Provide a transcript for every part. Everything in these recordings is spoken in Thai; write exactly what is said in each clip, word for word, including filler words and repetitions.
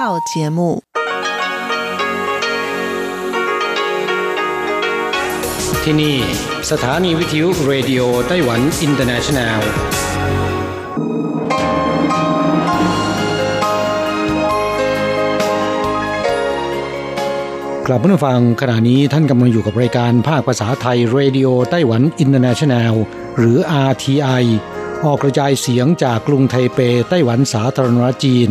号节目。ที่นี่สถานีวิทยุเรดิโอไต้หวันอินเตอร์เนชั่นแนลกลับมาฟังขณะนี้ท่านกำลังอยู่กับรายการภาคภาษาไทยเรดิโอไต้หวันอินเตอร์เนชั่นแนลหรือ อาร์ ที ไอ ออกกระจายเสียงจากกรุงไทเปไต้หวันสาธารณรัฐจีน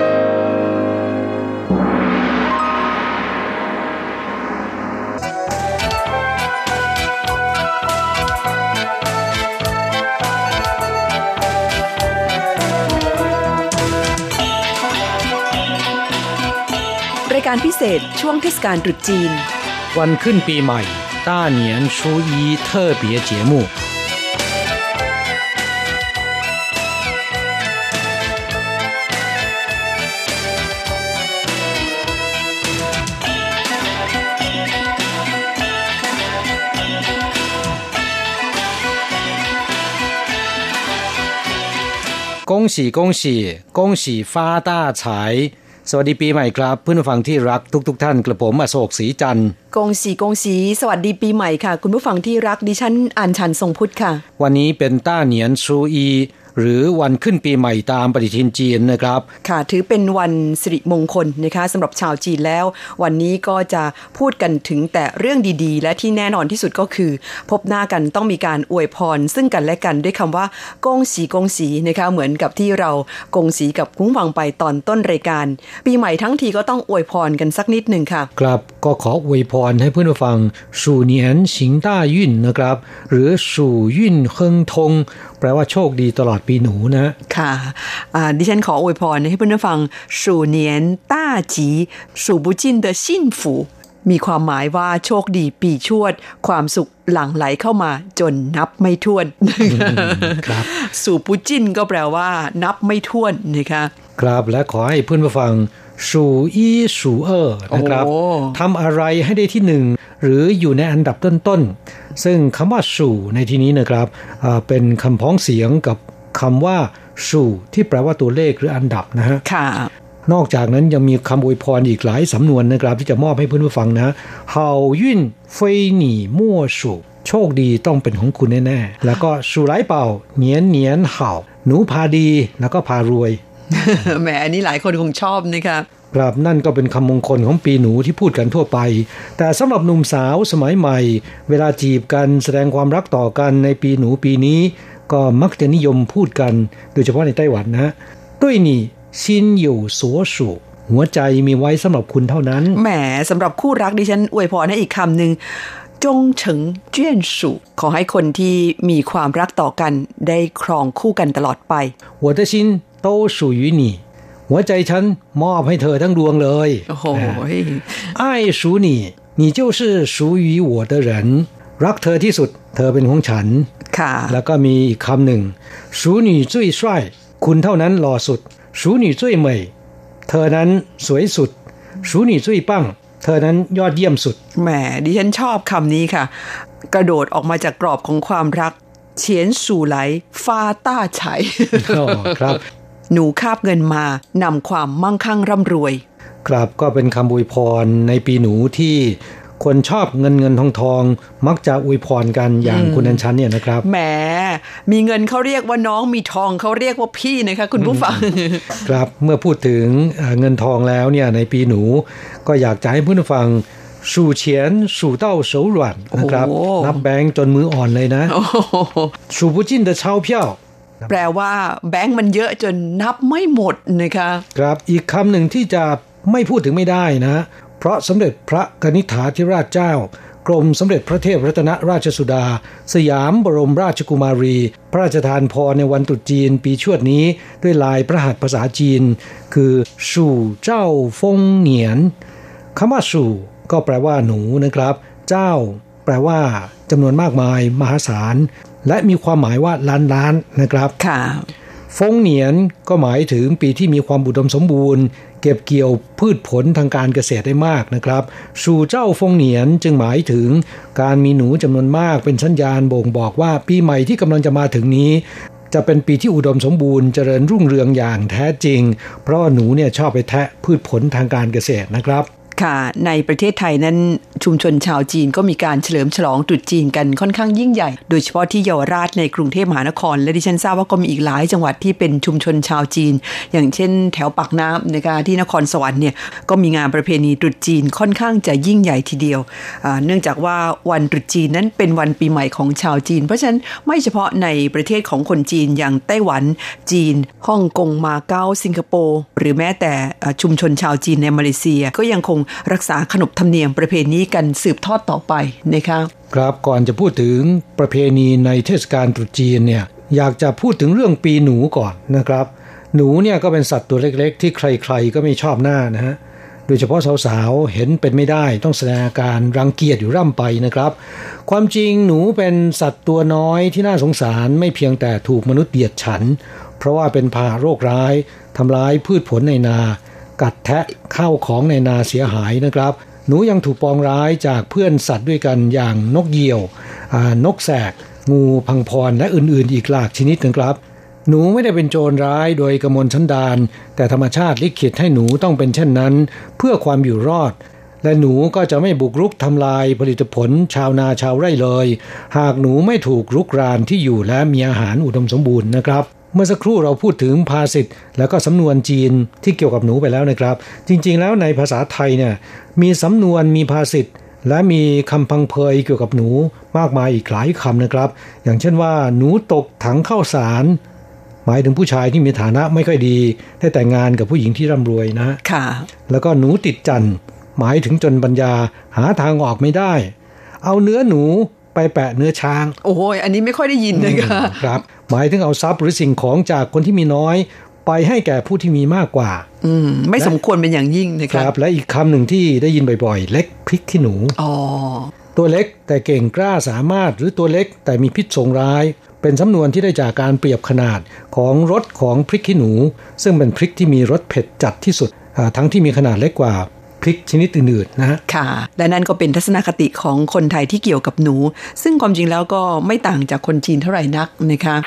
การพิเศษช่วงเทศกาลตรุษจีนวันขึ้นปีใหม่ต้าเหนียนชูอีเท่อเปียเจี๋ยมู่กงสีกงสีกงสีฟ้าต้าฉายสวัสดีปีใหม่ครับเพื่อนผู้ฟังที่รักทุกๆ ท, ท่านกระผมอโศกศรีจันทร์กงสีกงสีสวัสดีปีใหม่ค่ะคุณผู้ฟังที่รักดิฉันอัญชันทรงพุทธค่ะวันนี้เป็นต้าเหนียนชูอีหรือวันขึ้นปีใหม่ตามปฏิทินจีนนะครับค่ะถือเป็นวันสิริมงคลนะคะสำหรับชาวจีนแล้ววันนี้ก็จะพูดกันถึงแต่เรื่องดีๆและที่แน่นอนที่สุดก็คือพบหน้ากันต้องมีการอวยพรซึ่งกันและกันด้วยคำว่ากงสีกงสีนะคะเหมือนกับที่เรากงสีกับคุ้งวังไปตอนต้นรายการปีใหม่ทั้งทีก็ต้องอวยพรกันสักนิดนึงค่ะครับก็ขออวยพรให้เพื่อนฟังสู่เหนียนสิงต้ายุ่นนะครับหรือสู่ยุ่นเคิงทงแปลว่าโชคดีตลอดปีหนูนะค่ะดิฉันขออวยพรให้เพื่อนฟังสู่เหนียนต้าจีสู่บุจินเดอชินฝูมีความหมายว่าโชคดีปีชวดความสุขหลั่งไหลเข้ามาจนนับไม่ถ้วนครับสู่บุจินก็แปลว่านับไม่ถ้วนนะคะครับและขอให้เพื่อนฟังสู่อีสู่เออนะครับทำอะไรให้ได้ที่หนึ่งหรืออยู่ในอันดับต้นๆซึ่งคำว่าสู่ในที่นี้นะครับเป็นคำพ้องเสียงกับคำว่าสู่ที่แปลว่าตัวเลขหรืออันดับนะฮะค่ะนอกจากนั้นยังมีคำอวยพรอีกหลายสำนวนนะครับที่จะมอบให้เพื่อนผู้ฟังนะเฮายุ่นเฟยหนีมั่วสู่โชคดีต้องเป็นของคุณแน่ๆแล้วก็สู่ไร้เป่าเหนียนเหนียนเห่าหนูพาดีแล้วก็พารวยแหมอันนี้หลายคนคงชอบนะคะครับนั่นก็เป็นคำมงคลของปีหนูที่พูดกันทั่วไปแต่สำหรับหนุ่มสาวสมัยใหม่เวลาจีบกันแสดงความรักต่อกันในปีหนูปีนี้ก็มักจะนิยมพูดกันโดยเฉพาะในไต้หวันนะด้วยนี่ซินอยู่สัวสูหัวใจมีไว้สำหรับคุณเท่านั้นแหมสำหรับคู่รักดิฉันอวยพรให้อีกคำหนึ่งจงเฉิงเจี้ยนสู่ขอให้คนที่มีความรักต่อกันได้ครองคู่กันตลอดไปหัวใจซินโตสู่อยู่นี่หัวใจฉันมอบให้เธอทั้งดวงเลยโอ้โหไอ้สู่นี่你就是属于我的人รักเธอที่สุดเธอเป็นของฉันค่ะแล้วก็มีอีกคำหนึ่งสู่นี่จุ้ยช่วยคุณเท่านั้นหล่อสุดสู่นี่จุ้ยเหมยเธอนั้นสวยสุดสู่นี่จุ้ยปั้งเธอนั้นยอดเยี่ยมสุดแหมดิฉันชอบคำนี้ค่ะกระโดดออกมาจากกรอบของความรักเฉียนสู่ไหลฟ้าต้าไฉอ๋อครับหนูคาบเงินมานำความมั่งคั่งร่ำรวยครับก็เป็นคำอวยพรในปีหนูที่คนชอบเงินเงินทองทองมักจะอวยพรกันอย่างคุณอัญชันเนี่ยนะครับแหมมีเงินเขาเรียกว่าน้องมีทองเขาเรียกว่าพี่นะคะคุณผู้ฟังครับเมื่อพูดถึงเงินทองแล้วเนี่ยในปีหนูก็อยากจะให้ผู้ฟังสู่เฉียนสู่เต้าเสาหลวนนะครับนับแบงค์จนมืออ่อนเลยนะสู่บุจินเดอเช่าเพี้ยวแปลว่าแบงค์มันเยอะจนนับไม่หมดนะคะครับอีกคำหนึ่งที่จะไม่พูดถึงไม่ได้นะเพราะสมเด็จพระกนิษฐาธิราชเจ้ากรมสมเด็จพระเทพรัตนราชสุดาสยามบรมราชกุมารีพระราชทานพรในวันตรุษจีนปีชวดนี้ด้วยลายพระหัตถ์ภาษาจีนคือสู่เจ้าฟงเหนียนคำว่าสู่ก็แปลว่าหนูนะครับเจ้าแปลว่าจำนวนมากมายมหาศาล และมีความหมายว่าล้านล้านนะครับค่ะฟงเหนียนก็หมายถึงปีที่มีความอุดมสมบูรณ์เก็บเกี่ยวพืชผลทางการเกษตรได้มากนะครับสู่เจ้าฟงเหนียนจึงหมายถึงการมีหนูจำนวนมากเป็นสัญญาณบ่งบอกว่าปีใหม่ที่กำลังจะมาถึงนี้จะเป็นปีที่อุดมสมบูรณ์เจริญรุ่งเรืองอย่างแท้จริงเพราะหนูเนี่ยชอบไปแทะพืชผลทางการเกษตรนะครับค่ะในประเทศไทยนั้นชุมชนชาวจีนก็มีการเฉลิมฉลองตรุษจีนกันค่อนข้างยิ่งใหญ่โดยเฉพาะที่เยาวราชในกรุงเทพมหานครและดิฉันทราบว่าก็มีอีกหลายจังหวัดที่เป็นชุมชนชาวจีนอย่างเช่นแถวปากน้ำนะคะที่นครสวรรค์เนี่ยก็มีงานประเพณีตรุษจีนค่อนข้างจะยิ่งใหญ่ทีเดียวเนื่องจากว่าวันตรุษจีนนั้นเป็นวันปีใหม่ของชาวจีนเพราะฉะนั้นไม่เฉพาะในประเทศของคนจีนอย่างไต้หวันจีนฮ่องกงมาเก๊าสิงคโปร์หรือแม้แต่ชุมชนชาวจีนในมาเลเซียก็ยังคงรักษาขนบธรรมเนียมประเพณีกันสืบทอดต่อไปนะคะครับก่อนจะพูดถึงประเพณีในเทศกาลตรุษจีนเนี่ยอยากจะพูดถึงเรื่องปีหนูก่อนนะครับหนูเนี่ยก็เป็นสัตว์ตัวเล็กๆที่ใครๆก็ไม่ชอบหน้านะฮะโดยเฉพาะสาวๆเห็นเป็นไม่ได้ต้องแสดงอาการรังเกียจอยู่ร่ำไปนะครับความจริงหนูเป็นสัตว์ตัวน้อยที่น่าสงสารไม่เพียงแต่ถูกมนุษย์เดียดฉันเพราะว่าเป็นพาโรคร้ายทำร้ายพืชผลในนากัดแทะข้าวของในนาเสียหายนะครับหนูยังถูกปองร้ายจากเพื่อนสัตว์ด้วยกันอย่างนกเหยี่ยวนกแสกงูพังพรและอื่นๆอีกหลากชนิดนะครับหนูไม่ได้เป็นโจรร้ายโดยกมลชั้นดานแต่ธรรมชาติลิขิตให้หนูต้องเป็นเช่นนั้นเพื่อความอยู่รอดและหนูก็จะไม่บุกรุกทำลายผลิตผลชาวนาชาวไร่เลยหากหนูไม่ถูกรุกรานที่อยู่และมีอาหารอุดมสมบูรณ์นะครับเมื่อสักครู่เราพูดถึงภาษิตแล้วก็สำนวนจีนที่เกี่ยวกับหนูไปแล้วนะครับจริงๆแล้วในภาษาไทยเนี่ยมีสำนวนมีภาษิตและมีคำพังเพยเกี่ยวกับหนูมากมายอีกหลายคำนะครับอย่างเช่นว่าหนูตกถังข้าวสารหมายถึงผู้ชายที่มีฐานะไม่ค่อยดีได้แต่งงานกับผู้หญิงที่ร่ำรวยนะค่ะแล้วก็หนูติดจั่นหมายถึงจนปัญญาหาทางออกไม่ได้เอาเนื้อหนูไปแปะเนื้อช้างโอ้ยอันนี้ไม่ค่อยได้ยินนะคะครับหมายถึงเอาทรัพย์หรือสิ่งของจากคนที่มีน้อยไปให้แก่ผู้ที่มีมากกว่าอืมไม่สมควรเป็นอย่างยิ่งนะครับครับและอีกคำหนึ่งที่ได้ยินบ่อยๆเล็กพริกขี้หนูอ๋อตัวเล็กแต่เก่งกล้าสามารถหรือตัวเล็กแต่มีพิษส่งร้ายเป็นสำนวนที่ได้จากการเปรียบขนาดของรสของพริกขี้หนูซึ่งเป็นพริกที่มีรสเผ็ดจัดที่สุดทั้งที่มีขนาดเล็กกว่าพริกชนิดอื่นๆนะฮะค่ะและนั่นก็เป็นทัศนคติของคนไทยที่เกี่ยวกับหนูซึ่งความจริงแล้วก็ไม่ต่างจากคนจีนเท่าไหร่นักนะคะ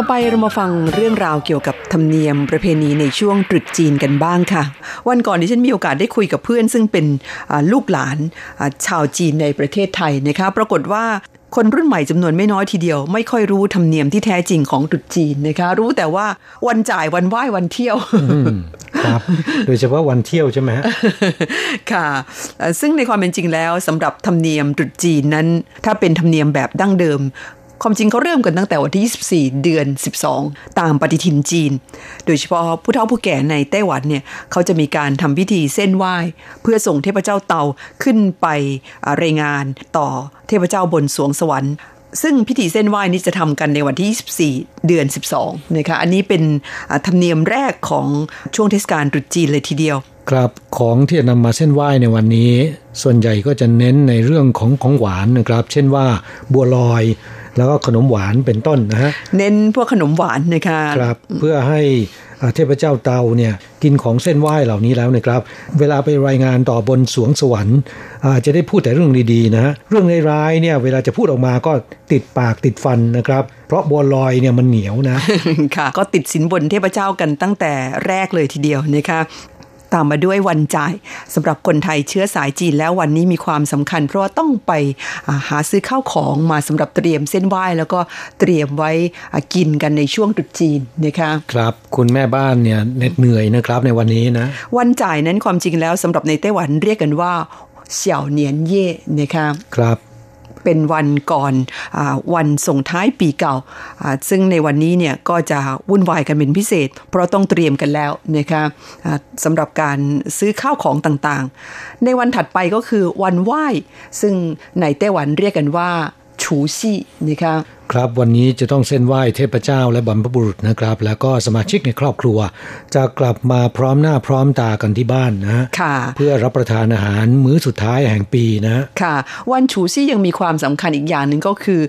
ต่อไปเรามาฟังเรื่องราวเกี่ยวกับธรรมเนียมประเพณีในช่วงตรุษจีนกันบ้างค่ะวันก่อนที่ฉันมีโอกาสได้คุยกับเพื่อนซึ่งเป็นลูกหลานชาวจีนในประเทศไทยนะคะปรากฏว่าคนรุ่นใหม่จำนวนไม่น้อยทีเดียวไม่ค่อยรู้ธรรมเนียมที่แท้จริงของตรุษจีนนะคะรู้แต่ว่าวันจ่ายวันไหว้วันเที่ยวครับโดยเฉพาะวันเที่ยวใช่ไหมฮะค่ะซึ่งในความเป็นจริงแล้วสำหรับธรรมเนียมตรุษจีนนั้นถ้าเป็นธรรมเนียมแบบดั้งเดิมความจริงเขาเริ่มกันตั้งแต่วันที่ยี่สิบสี่เดือนสิบสองตามปฏิทินจีนโดยเฉพาะผู้เฒ่าผู้แก่ในไต้หวันเนี่ยเขาจะมีการทำพิธีเส้นไหว้เพื่อส่งเทพเจ้าเตาขึ้นไปรายงานต่อเทพเจ้าบนสวงสวรรค์ซึ่งพิธีเส้นไหว้นี้จะทำกันในวันที่ยี่สิบสี่เดือนสิบสองนะคะอันนี้เป็นธรรมเนียมแรกของช่วงเทศกาลตรุษจีนเลยทีเดียวครับของที่จะนำมาเส้นไหว้ในวันนี้ส่วนใหญ่ก็จะเน้นในเรื่องของของหวานนะครับเช่นว่าบัวลอยแล้วก็ขนมหวานเป็นต้นนะฮะเน้นพวกขนมหวานนะคะครับเพื่อให้เทพเจ้าเตาเนี่ยกินของเส้นไหว้เหล่านี้แล้วนะครับเวลาไปรายงานต่อบนสวงสวรรค์จะได้พูดแต่เรื่องดีๆนะฮะเรื่องร้ายๆเนี่ยเวลาจะพูดออกมาก็ติดปากติดฟันนะครับเพราะบัวลอยเนี่ยมันเหนียวนะ ค่ะก็ติดสินบนเทพเจ้ากันตั้งแต่แรกเลยทีเดียวนะคะตามมาด้วยวันจ่ายสำหรับคนไทยเชื้อสายจีนแล้ววันนี้มีความสำคัญเพราะว่าต้องไปหาซื้อข้าวของมาสำหรับเตรียมเส้นไหว้แล้วก็เตรียมไว้กินกันในช่วงตรุษจีนนะคะครับคุณแม่บ้านเนี่ยเหน็ดเหนื่อยนะครับในวันนี้นะวันจ่ายนั้นความจริงแล้วสำหรับในไต้หวันเรียกกันว่าเสี่ยวเหนียนเย่นะคะครับเป็นวันก่อนอวันส่งท้ายปีเก่าซึ่งในวันนี้เนี่ยก็จะวุ่นวายกันเป็นพิเศษเพราะต้องเตรียมกันแล้วนะคะสำหรับการซื้อข้าวของต่างๆในวันถัดไปก็คือวันไหว้ซึ่งในไต้หวันเรียกกันว่าชูซี่นะคะครับวันนี้จะต้องเส้นไหว้เทพเจ้าและบรรพบุรุษนะครับแล้วก็สมาชิกในครอบครัวจะกลับมาพร้อมหน้าพร้อมตากันที่บ้านนะเพื่อรับประทานอาหารมื้อสุดท้ายแห่งปีนะค่ะวันชูซี่ยังมีความสำคัญอีกอย่างหนึ่งก็คือ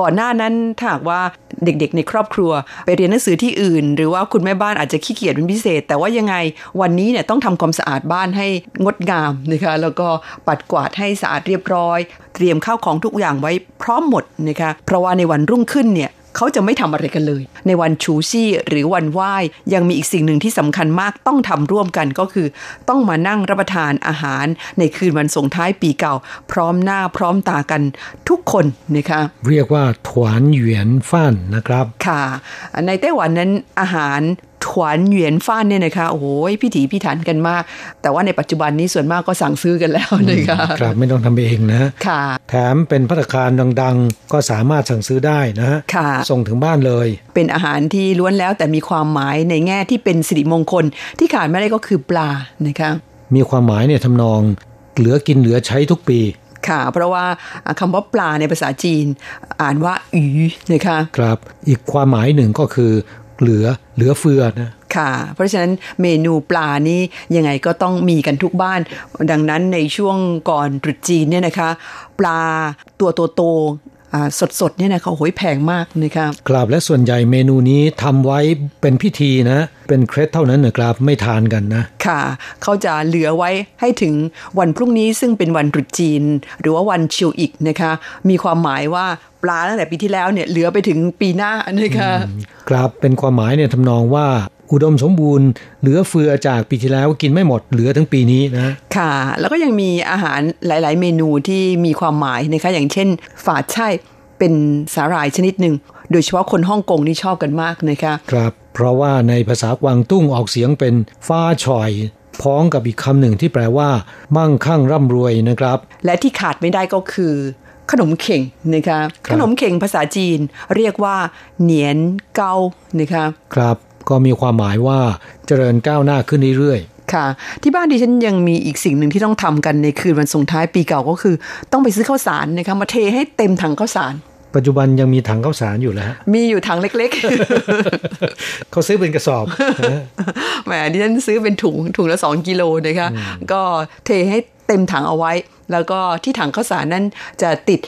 ก่อนหน้านั้นถ้าหากว่าเด็กๆในครอบครัวไปเรียนหนังสือที่อื่นหรือว่าคุณแม่บ้านอาจจะขี้เกียจเป็นพิเศษแต่ว่ายังไงวันนี้เนี่ยต้องทำความสะอาดบ้านให้งดงามนะคะแล้วก็ปัดกวาดให้สะอาดเรียบร้อยเตรียมข้าวของทุกอย่างไว้พร้อมหมดนะคะเพราะว่าในวันรุ่งขึ้นเนี่ยเขาจะไม่ทำอะไรกันเลยในวันชูชี่หรือวันไหว้ยังมีอีกสิ่งหนึ่งที่สำคัญมากต้องทำร่วมกันก็คือต้องมานั่งรับประทานอาหารในคืนวันส่งท้ายปีเก่าพร้อมหน้าพร้อมตากันทุกคนนะคะเรียกว่าถวนเหวียนฟ่านนะครับค่ะในไต้หวันนั้นอาหารถวนเหวียนฟ่านเนี่ยนะคะโอ้โหพิถีพิถันกันมากแต่ว่าในปัจจุบันนี้ส่วนมากก็สั่งซื้อกันแล้วนะคะครับไม่ต้องทำเองนะค่ะแถมเป็นภัตตาคารดังๆก็สามารถสั่งซื้อได้นะค่ะส่งถึงบ้านเลยเป็นอาหารที่ล้วนแล้วแต่มีความหมายในแง่ที่เป็นสิริมงคลที่ขาดไม่ได้ก็คือปลานะคะมีความหมายเนี่ยทำนองเหลือกินเหลือใช้ทุกปีค่ะเพราะว่าคำว่าปลาในภาษาจีนอ่านว่าอือนะคะครับอีกความหมายหนึ่งก็คือเหลือเหลือเฟือนะค่ะเพราะฉะนั้นเมนูปลานี่ยังไงก็ต้องมีกันทุกบ้านดังนั้นในช่วงก่อนตรุษจีนเนี่ยนะคะปลาตัวโตๆอ่าสดๆเนี่ยนะคะโหยแพงมากนะครับครับและส่วนใหญ่เมนูนี้ทำไว้เป็นพิธีนะเป็นเคล็ดเท่านั้นนะครับไม่ทานกันนะค่ะเขาจะเหลือไว้ให้ถึงวันพรุ่งนี้ซึ่งเป็นวันตรุษจีนหรือว่าวันชิวอิกนะคะมีความหมายว่าปลาตั้งแต่ปีที่แล้วเนี่ยเหลือไปถึงปีหน้านะคะครับเป็นความหมายเนี่ยทำนองว่าอุดมสมบูรณ์เหลือเฟือจากปีที่แล้วกินไม่หมดเหลือทั้งปีนี้นะค่ะแล้วก็ยังมีอาหารหลายๆเมนูที่มีความหมายนะคะอย่างเช่นฝาดไช่เป็นสาหร่ายชนิดหนึ่งโดยเฉพาะคนฮ่องกงนี่ชอบกันมากนะคะครับเพราะว่าในภาษากวางตุ้งออกเสียงเป็นฟ้าฉ่อยพ้องกับอีกคำหนึ่งที่แปลว่ามั่งคั่งร่ำรวยนะครับและที่ขาดไม่ได้ก็คือขนมเข่งนะคะขนมเข่งภาษาจีนเรียกว่าเหนียนเกานะคะครับก็มีความหมายว่าเจริญก้าวหน้าขึ้นเรื่อยๆค่ะที่บ้านดิฉันยังมีอีกสิ่งหนึ่งที่ต้องทำกันในคืนวันส่งท้ายปีเก่าก็คือต้องไปซื้อข้าวสารนะคะมาเทให้เต็มถังข้าวสารปัจจุบันยังมีถังข้าวสารอยู่แล้วมีอยู่ถังเล็กๆ เขาซื้อเป็นกระสอบ แหมดิฉันซื้อเป็นถุงถุงละสองกิโลนะคะก็เทให้เต็มถังเอาไว้แล้วก็ที่ถังข้าวสารนั้นจะติด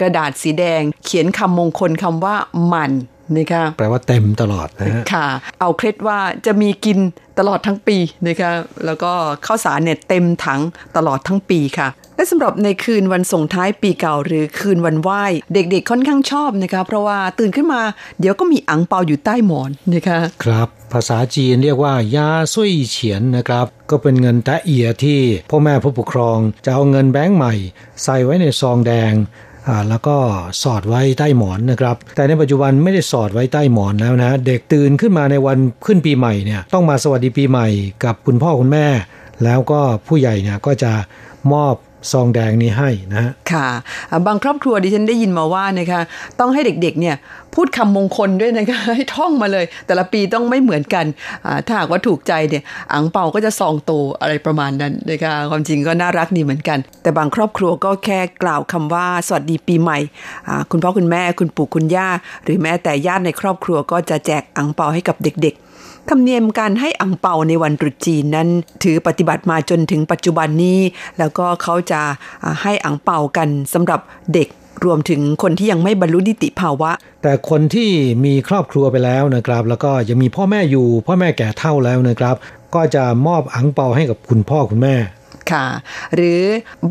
กระดาษสีแดงเขียนคำมงคลคำว่ามันนะคะแปลว่าเต็มตลอดนะฮะค่ะเอาเคล็ดว่าจะมีกินตลอดทั้งปีนะคะแล้วก็ข้าวสารเนี่ยเต็มถังตลอดทั้งปีค่ะ และสำหรับในคืนวันส่งท้ายปีเก่าหรือคืนวันไหว้เด็กๆค่อนข้างชอบนะคะเพราะว่าตื่นขึ้นมาเดี๋ยวก็มีอั่งเปาอยู่ใต้หมอนนะคะครับภาษาจีนเรียกว่ายาซุ่ยเฉียนนะครับก็เป็นเงินแตะเอียที่พ่อแม่ผู้ปกครองจะเอาเงินแบงค์ใหม่ใส่ไว้ในซองแดงอ่าแล้วก็สอดไว้ใต้หมอนนะครับแต่ในปัจจุบันไม่ได้สอดไว้ใต้หมอนแล้วนะเด็กตื่นขึ้นมาในวันขึ้นปีใหม่เนี่ยต้องมาสวัสดีปีใหม่กับคุณพ่อคุณแม่แล้วก็ผู้ใหญ่เนี่ยก็จะมอบซองแดงนี้ให้นะค่ะบางครอบครัวดิฉันได้ยินมาว่านะคะต้องให้เด็กๆเนี่ยพูดคำมงคลด้วยนะคะให้ท่องมาเลยแต่ละปีต้องไม่เหมือนกันถ้าหากว่าถูกใจเนี่ยอั่งเปาก็จะซองโตอะไรประมาณนั้นนะคะความจริงก็น่ารักดีเหมือนกันแต่บางครอบครัวก็แค่กล่าวคำว่าสวัสดีปีใหม่คุณพ่อคุณแม่คุณปู่คุณย่าหรือแม้แต่ญาติในครอบครัวก็จะแจกอั่งเปาให้กับเด็กๆธรรมเนียมการให้อั่งเปาในวันตรุษจีนนั้นถือปฏิบัติมาจนถึงปัจจุบันนี้แล้วก็เขาจะให้อั่งเปากันสำหรับเด็กรวมถึงคนที่ยังไม่บรรลุนิติภาวะแต่คนที่มีครอบครัวไปแล้วนะครับแล้วก็ยังมีพ่อแม่อยู่พ่อแม่แก่เฒ่าแล้วนะครับก็จะมอบอั่งเปาให้กับคุณพ่อคุณแม่ค่ะหรือ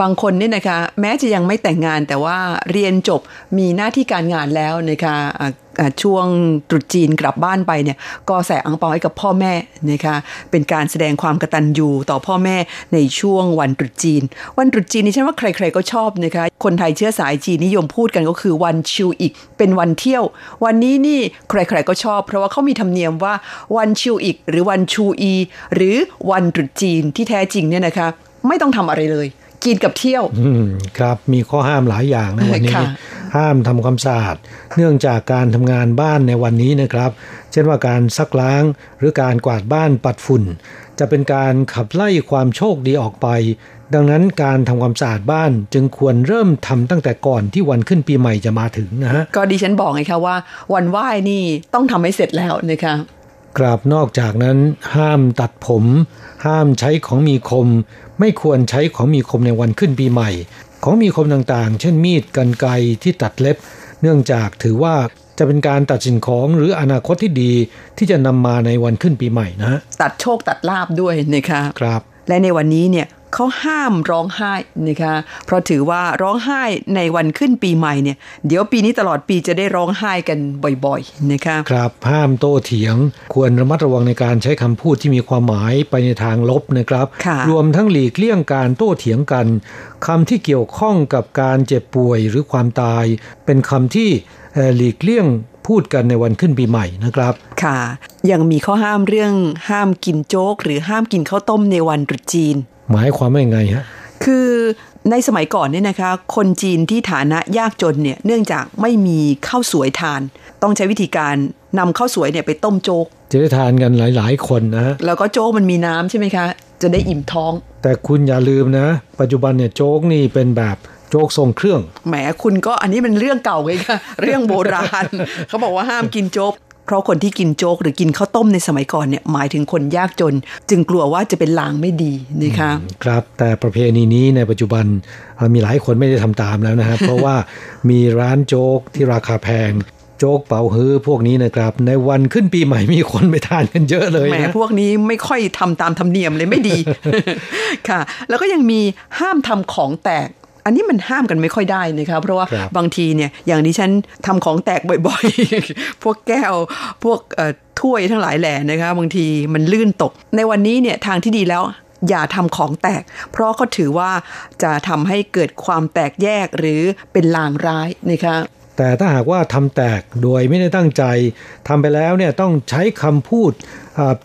บางคนเนี่ยนะคะแม้จะยังไม่แต่งงานแต่ว่าเรียนจบมีหน้าที่การงานแล้วนะคะช่วงตรุษจีนกลับบ้านไปเนี่ยก็ใส่อั่งเปาให้กับพ่อแม่นะคะเป็นการแสดงความกตัญญูต่อพ่อแม่ในช่วงวันตรุษจีนวันตรุษจีนนี่ฉันว่าใครๆก็ชอบนะคะคนไทยเชื้อสายจีนนิยมพูดกันก็คือวันชิวอีกเป็นวันเที่ยววันนี้นี่ใครๆก็ชอบเพราะว่าเขามีธรรมเนียมว่าวันชิวอีกหรือวันชูอีหรือวันตรุษจีนที่แท้จริงเนี่ยนะคะไม่ต้องทำอะไรเลยกินกับเที่ยวครับมีข้อห้ามหลายอย่างนะวันนี้ห้ามทำความสะอาดเนื่องจากการทำงานบ้านในวันนี้นะครับเช่นว่าการซักล้างหรือการกวาดบ้านปัดฝุ่นจะเป็นการขับไล่ความโชคดีออกไปดังนั้นการทำความสะอาดบ้านจึงควรเริ่มทำตั้งแต่ก่อนที่วันขึ้นปีใหม่จะมาถึงนะฮะก็ดิฉันบอกไงคะว่าวันไหว้นี่ต้องทำให้เสร็จแล้วนะคะกราบนอกจากนั้นห้ามตัดผมห้ามใช้ของมีคมไม่ควรใช้ของมีคมในวันขึ้นปีใหม่ของมีคมต่างๆเช่นมีดกรรไกรที่ตัดเล็บเนื่องจากถือว่าจะเป็นการตัดสินของหรืออนาคตที่ดีที่จะนำมาในวันขึ้นปีใหม่นะตัดโชคตัดลาภด้วยนะคะครับและในวันนี้เนี่ยเขาห้ามร้องไห้นะคะเพราะถือว่าร้องไห้ในวันขึ้นปีใหม่เนี่ยเดี๋ยวปีนี้ตลอดปีจะได้ร้องไห้กันบ่อยๆนะคะครับห้ามโต้เถียงควรระมัดระวังในการใช้คำพูดที่มีความหมายไปในทางลบนะครับรวมทั้งหลีกเลี่ยงการโต้เถียงกันคำที่เกี่ยวข้องกับการเจ็บป่วยหรือความตายเป็นคำที่หลีกเลี่ยงพูดกันในวันขึ้นปีใหม่นะครับค่ะยังมีข้อห้ามเรื่องห้ามกินโจ๊กหรือห้ามกินข้าวต้มในวันตรุษจีนหมายความว่ายังไงฮะคือในสมัยก่อนเนี่ยนะคะคนจีนที่ฐานะยากจนเนี่ยเนื่องจากไม่มีข้าวสวยทานต้องใช้วิธีการนำข้าวสวยเนี่ยไปต้มโจ๊กจะได้ทานกันหลายๆคนนะแล้วก็โจ๊กมันมีน้ำใช่ไหมคะจะได้อิ่มท้องแต่คุณอย่าลืมนะปัจจุบันเนี่ยโจ๊กนี่เป็นแบบโจ๊กทรงเครื่องแหมคุณก็อันนี้เป็นเรื่องเก่าไงคะเรื่องโบราณ เขาบอกว่าห้ามกินโจ๊กเพราะคนที่กินโจ๊กหรือกินข้าวต้มในสมัยก่อนเนี่ยหมายถึงคนยากจนจึงกลัวว่าจะเป็นลางไม่ดีนะคะครับแต่ประเพณีนี้ในปัจจุบันมีหลายคนไม่ได้ทำตามแล้วนะครับ เพราะว่ามีร้านโจ๊กที่ราคาแพงโจ๊กเป๋าฮื้อพวกนี้นะครับในวันขึ้นปีใหม่มีคนไปทานกันเยอะเลยแหมพวกนี้ไม่ค่อยทำตามธรรมเนียมเลยไม่ดี ค่ะแล้วก็ยังมีห้ามทำของแตกอันนี้มันห้ามกันไม่ค่อยได้นะคะเพราะว่า บ, บางทีเนี่ยอย่างดิฉันทำของแตกบ่อยๆพวกแก้วพวกถ้วยทั้งหลายแหล่นะคะบางทีมันลื่นตกในวันนี้เนี่ยทางที่ดีแล้วอย่าทำของแตกเพราะก็ถือว่าจะทำให้เกิดความแตกแยกหรือเป็นลางร้ายนะคะแต่ถ้าหากว่าทำแตกโดยไม่ได้ตั้งใจทำไปแล้วเนี่ยต้องใช้คำพูด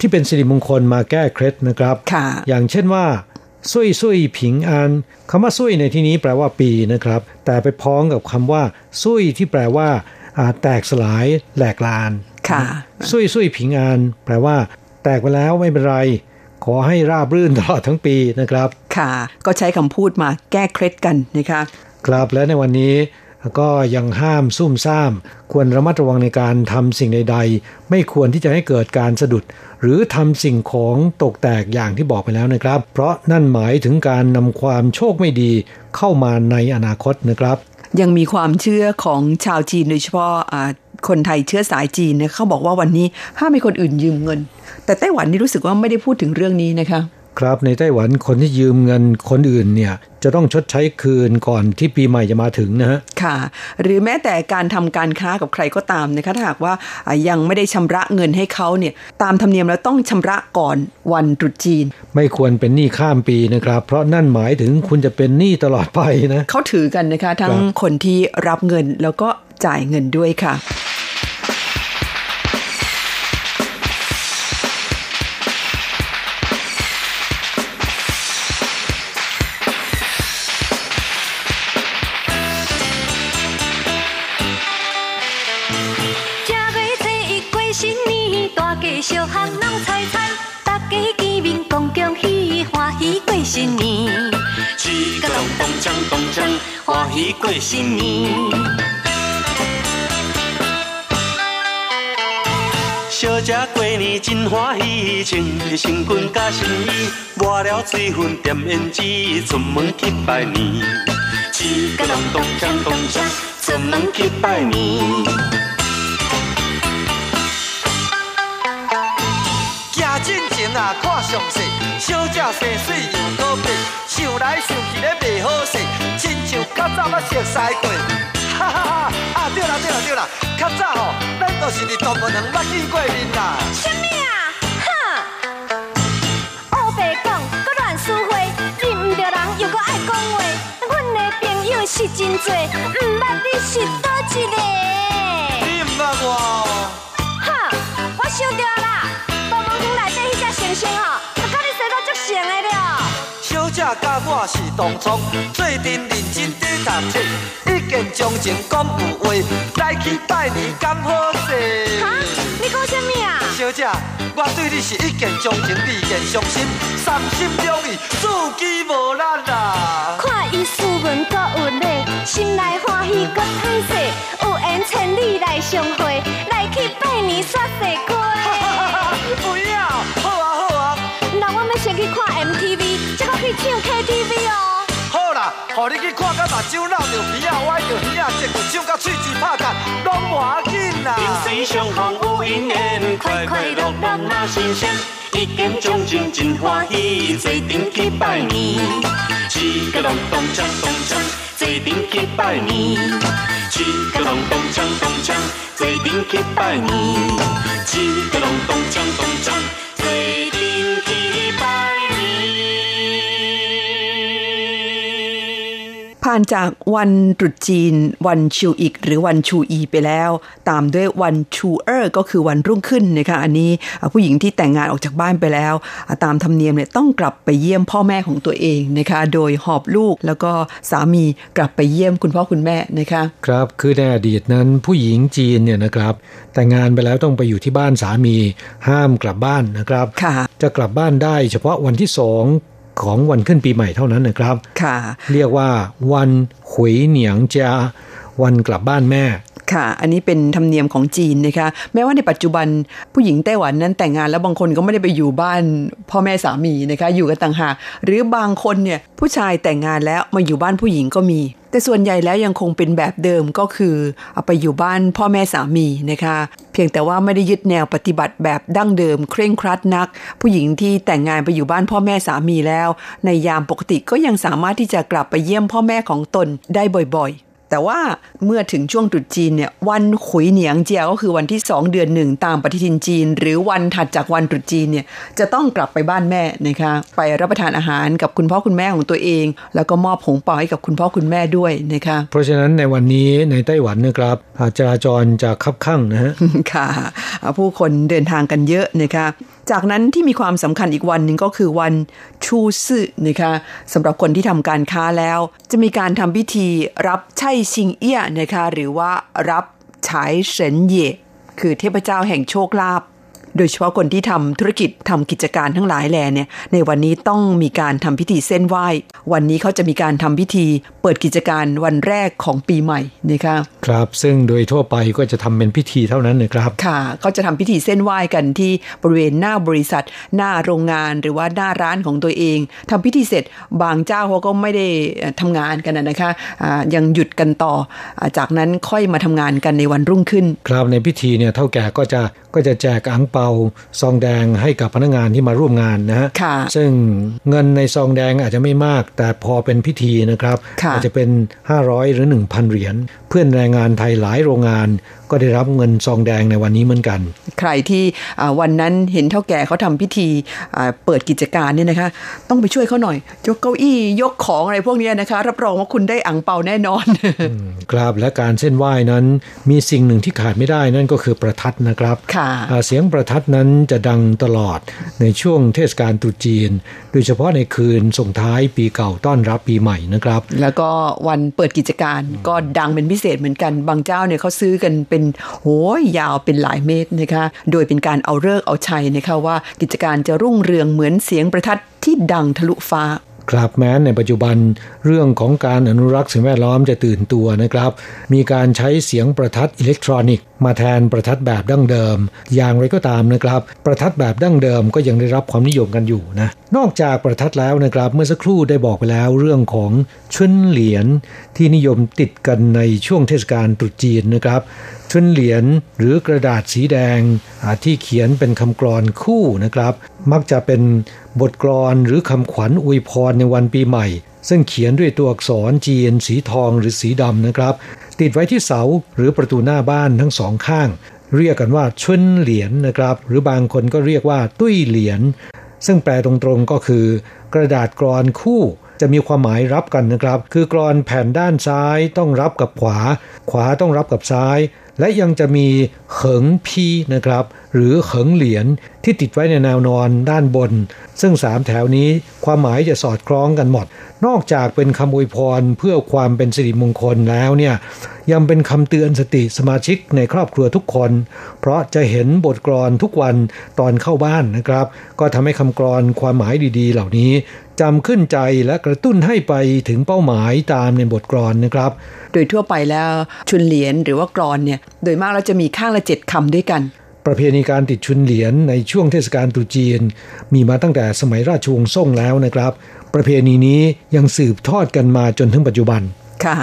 ที่เป็นสิริมงคลมาแก้เคล็ดนะครับอย่างเช่นว่าซุยซุยผิงอันคำว่าซุยในที่นี้แปลว่าปีนะครับแต่ไปพ้องกับคำว่าซุยที่แปลว่าแตกสลายแหลกลานค่ะซุยซุยผิงอันแปลว่าแตกไปแล้วไม่เป็นไรขอให้ราบรื่นตลอดทั้งปีนะครับค่ะก็ใช้คำพูดมาแก้เคล็ดกันนะคะครับและในวันนี้ก็ยังห้ามซุ่มซ่ามควรระมัดระวังในการทำสิ่งใดๆไม่ควรที่จะให้เกิดการสะดุดหรือทำสิ่งของตกแตกอย่างที่บอกไปแล้วนะครับเพราะนั่นหมายถึงการนำความโชคไม่ดีเข้ามาในอนาคตนะครับยังมีความเชื่อของชาวจีนโดยเฉพาะคนไทยเชื้อสายจีนเนี่ยเขาบอกว่าวันนี้ห้ามให้คนอื่นยืมเงินแต่ไต้หวันนี่รู้สึกว่าไม่ได้พูดถึงเรื่องนี้นะคะ ครับในไต้หวันคนที่ยืมเงินคนอื่นเนี่ยจะต้องชดใช้คืนก่อนที่ปีใหม่จะมาถึงนะฮะค่ะหรือแม้แต่การทำการค้ากับใครก็ตามนะคะถ้าหากว่ายังไม่ได้ชำระเงินให้เขาเนี่ยตามธรรมเนียมแล้วต้องชำระก่อนวันตรุษจีนไม่ควรเป็นหนี้ข้ามปีนะครับเพราะนั่นหมายถึงคุณจะเป็นหนี้ตลอดไปนะเขาถือกันนะคะทั้งคนที่รับเงินแล้วก็จ่ายเงินด้วยค่ะ过新年，小食过年真欢喜，穿起新裙甲新衣，抹了水分点胭脂，出门去拜年，吃个隆咚锵咚锵，出门去拜年。行进前啊，看详细，小食细水又果白，想来想去咧袂好势。就较早咱熟悉过，哈哈哈！啊对啦对啦对啦，较早吼，咱就是伫动物园捌见过面啦。什么啊？哼！乌白讲，搁乱说话，认唔着人又搁爱讲话。阮的朋友是真多，唔捌你是倒一个？你唔捌我哦？哈！我想着啦，动物园内底迄只猩猩吼，就甲你生到足像的了。小姐甲我是同窗，最近。一见钟情讲有话，来去拜年敢好势？哈？你讲什么啊？小姐，我对你是一见钟情，二见伤心，三心两意，四季无咱啦。看伊斯文搁有礼，心内欢喜搁歹势，有缘千里来相会，来去拜年煞世界。不要，好啊好啊。那我们先去看 M T V， 再搁去唱 K T V 哦。互你去看到目睭闹着鼻啊，歪着耳啊，一句唱到嘴嘴拍干，拢无要紧啦。萍水相逢有姻缘，快快乐乐那新鲜。一见钟情真欢喜，做阵去拜年。一个隆咚锵咚锵，做阵去拜年。一个隆咚锵咚锵，做阵去拜年。一个隆咚锵咚锵，做阵去拜。ผ่านจากวันตรุษจีนวันชิวอิกหรือวันชูอีไปแล้วตามด้วยวันชูเออร์ก็คือวันรุ่งขึ้นนะคะอันนี้ผู้หญิงที่แต่งงานออกจากบ้านไปแล้วตามธรรมเนียมเนี่ยต้องกลับไปเยี่ยมพ่อแม่ของตัวเองนะคะโดยหอบลูกแล้วก็สามีกลับไปเยี่ยมคุณพ่อคุณแม่นะคะครับคือในอดีตนั้นผู้หญิงจีนเนี่ยนะครับแต่งงานไปแล้วต้องไปอยู่ที่บ้านสามีห้ามกลับบ้านนะครับจะกลับบ้านได้เฉพาะวันที่สองของวันขึ้นปีใหม่เท่านั้นนะครับค่ะเรียกว่าวันหวยเหนียงจาวันกลับบ้านแม่ค่ะอันนี้เป็นธรรมเนียมของจีนนะคะแม้ว่าในปัจจุบันผู้หญิงไต้หวันนั้นแต่งงานแล้วบางคนก็ไม่ได้ไปอยู่บ้านพ่อแม่สามีนะคะอยู่กันต่างหากหรือบางคนเนี่ยผู้ชายแต่งงานแล้วมาอยู่บ้านผู้หญิงก็มีแต่ส่วนใหญ่แล้วยังคงเป็นแบบเดิมก็คือเอาไปอยู่บ้านพ่อแม่สามีนะคะเพียงแต่ว่าไม่ได้ยึดแนวปฏิบัติแบบดั้งเดิมเคร่งครัดนักผู้หญิงที่แต่งงานไปอยู่บ้านพ่อแม่สามีแล้วในยามปกติก็ยังสามารถที่จะกลับไปเยี่ยมพ่อแม่ของตนได้บ่อยๆแต่ว่าเมื่อถึงช่วงตรุษจีนเนี่ยวันขุยเหนียงเจียก็คือวันที่สองเดือนหนึ่งตามปฏิทินจีนหรือวันถัดจากวันตรุษจีนเนี่ยจะต้องกลับไปบ้านแม่นะคะไปรับประทานอาหารกับคุณพ่อคุณแม่ของตัวเองแล้วก็มอบผงเป่าให้กับคุณพ่อคุณแม่ด้วยนะคะเพราะฉะนั้นในวันนี้ในไต้หวันนะครับจราจรจะคับคั่งนะฮะค่ะผู้คนเดินทางกันเยอะนะคะจากนั้นที่มีความสำคัญอีกวันนึงก็คือวันชูซื่อนะคะสำหรับคนที่ทำการค้าแล้วจะมีการทำพิธีรับไช่ชิงเอี้ยนะคะหรือว่ารับฉายเฉินเย่คือเทพเจ้าแห่งโชคลาภโดยเฉพาะคนที่ทำธุรกิจทำกิจการทั้งหลายแลเนี่ยในวันนี้ต้องมีการทำพิธีเส้นไหว้วันนี้เขาจะมีการทำพิธีเปิดกิจการวันแรกของปีใหม่นะคะครับซึ่งโดยทั่วไปก็จะทำเป็นพิธีเท่านั้นนะครับค่ะเขาจะทำพิธีเส้นไหว้กันที่บริเวณหน้าบริษัทหน้าโรงงานหรือว่าหน้าร้านของตัวเองทำพิธีเสร็จบางเจ้าเขาก็ไม่ได้ทำงานกันนะคะยังหยุดกันต่อจากนั้นค่อยมาทำงานกันในวันรุ่งขึ้นครับในพิธีเนี่ยเฒ่าแก่ก็จะก็ ก็จะแจกอั่งเปาซองแดงให้กับพนักงานที่มาร่วมงานนะฮะซึ่งเงินในซองแดงอาจจะไม่มากแต่พอเป็นพิธีนะครับอาจจะเป็นห้าร้อยหรือ หนึ่งพัน เหรียญเพื่อนแรงงานไทยหลายโรงงานก็ได้รับเงินซองแดงในวันนี้เหมือนกันใครที่วันนั้นเห็นเฒ่าแก่เขาทำพิธีเปิดกิจการเนี่ยนะคะต้องไปช่วยเขาหน่อยยกเก้าอี้ยกของอะไรพวกนี้นะคะรับรองว่าคุณได้อั่งเปาแน่นอนครับและการเส้นไหว้นั้นมีสิ่งหนึ่งที่ขาดไม่ได้นั่นก็คือประทัดนะครับเสียงประทัดนั้นจะดังตลอดในช่วงเทศกาลตรุษจีนโดยเฉพาะในคืนส่งท้ายปีเก่าต้อนรับปีใหม่นะครับแล้วก็วันเปิดกิจการก็ดังเป็นพิเศษเหมือนกันบางเจ้าเนี่ยเขาซื้อกันเป็นโหยาวเป็นหลายเมตรนะคะโดยเป็นการเอาฤกษ์เอาชัยนะคะว่ากิจการจะรุ่งเรืองเหมือนเสียงประทัดที่ดังทะลุฟ้าครับแม้ในปัจจุบันเรื่องของการอนุรักษ์สิ่งแวดล้อมจะตื่นตัวนะครับมีการใช้เสียงประทัดอิเล็กทรอนิกส์มาแทนประทัดแบบดั้งเดิมอย่างไรก็ตามนะครับประทัดแบบดั้งเดิมก็ยังได้รับความนิยมกันอยู่นะนอกจากประทัดแล้วนะครับเมื่อสักครู่ได้บอกไปแล้วเรื่องของชุนเหรียญที่นิยมติดกันในช่วงเทศกาลตรุษจีนนะครับชุนเหรียญหรือกระดาษสีแดงที่เขียนเป็นคำกลอนคู่นะครับมักจะเป็นบทกลอนหรือคำขวัญอวยพรในวันปีใหม่ซึ่งเขียนด้วยตัวอักษรจีนสีทองหรือสีดำนะครับติดไว้ที่เสาหรือประตูหน้าบ้านทั้งสองข้างเรียกกันว่าชุนเหรียญนะครับหรือบางคนก็เรียกว่าตุ้ยเหรียญซึ่งแปลตรงๆก็คือกระดาษกลอนคู่จะมีความหมายรับกันนะครับคือกลอนแผ่นด้านซ้ายต้องรับกับขวาขวาต้องรับกับซ้ายและยังจะมีเหิงพีนะครับหรือเหิงเหรียญที่ติดไว้ในแนวนอนด้านบนซึ่งสามแถวนี้ความหมายจะสอดคล้องกันหมดนอกจากเป็นคำอวยพรเพื่อความเป็นสิริมงคลแล้วเนี่ยยังเป็นคำเตือนสติสมาชิกในครอบครัวทุกคนเพราะจะเห็นบทกลอนทุกวันตอนเข้าบ้านนะครับก็ทำให้คำกลอนความหมายดีๆเหล่านี้จำขึ้นใจและกระตุ้นให้ไปถึงเป้าหมายตามในบทกลอนนะครับโดยทั่วไปแล้วชุนเหรียญหรือว่ากลอนเนี่ยโดยมากเราจะมีข้างละเจ็ดคำด้วยกันประเพณีการติดชุนเหรียญในช่วงเทศกาลตรุษจีนมีมาตั้งแต่สมัยราชวงศ์ซ่งแล้วนะครับประเพณีนี้ยังสืบทอดกันมาจนถึงปัจจุบันค่ะ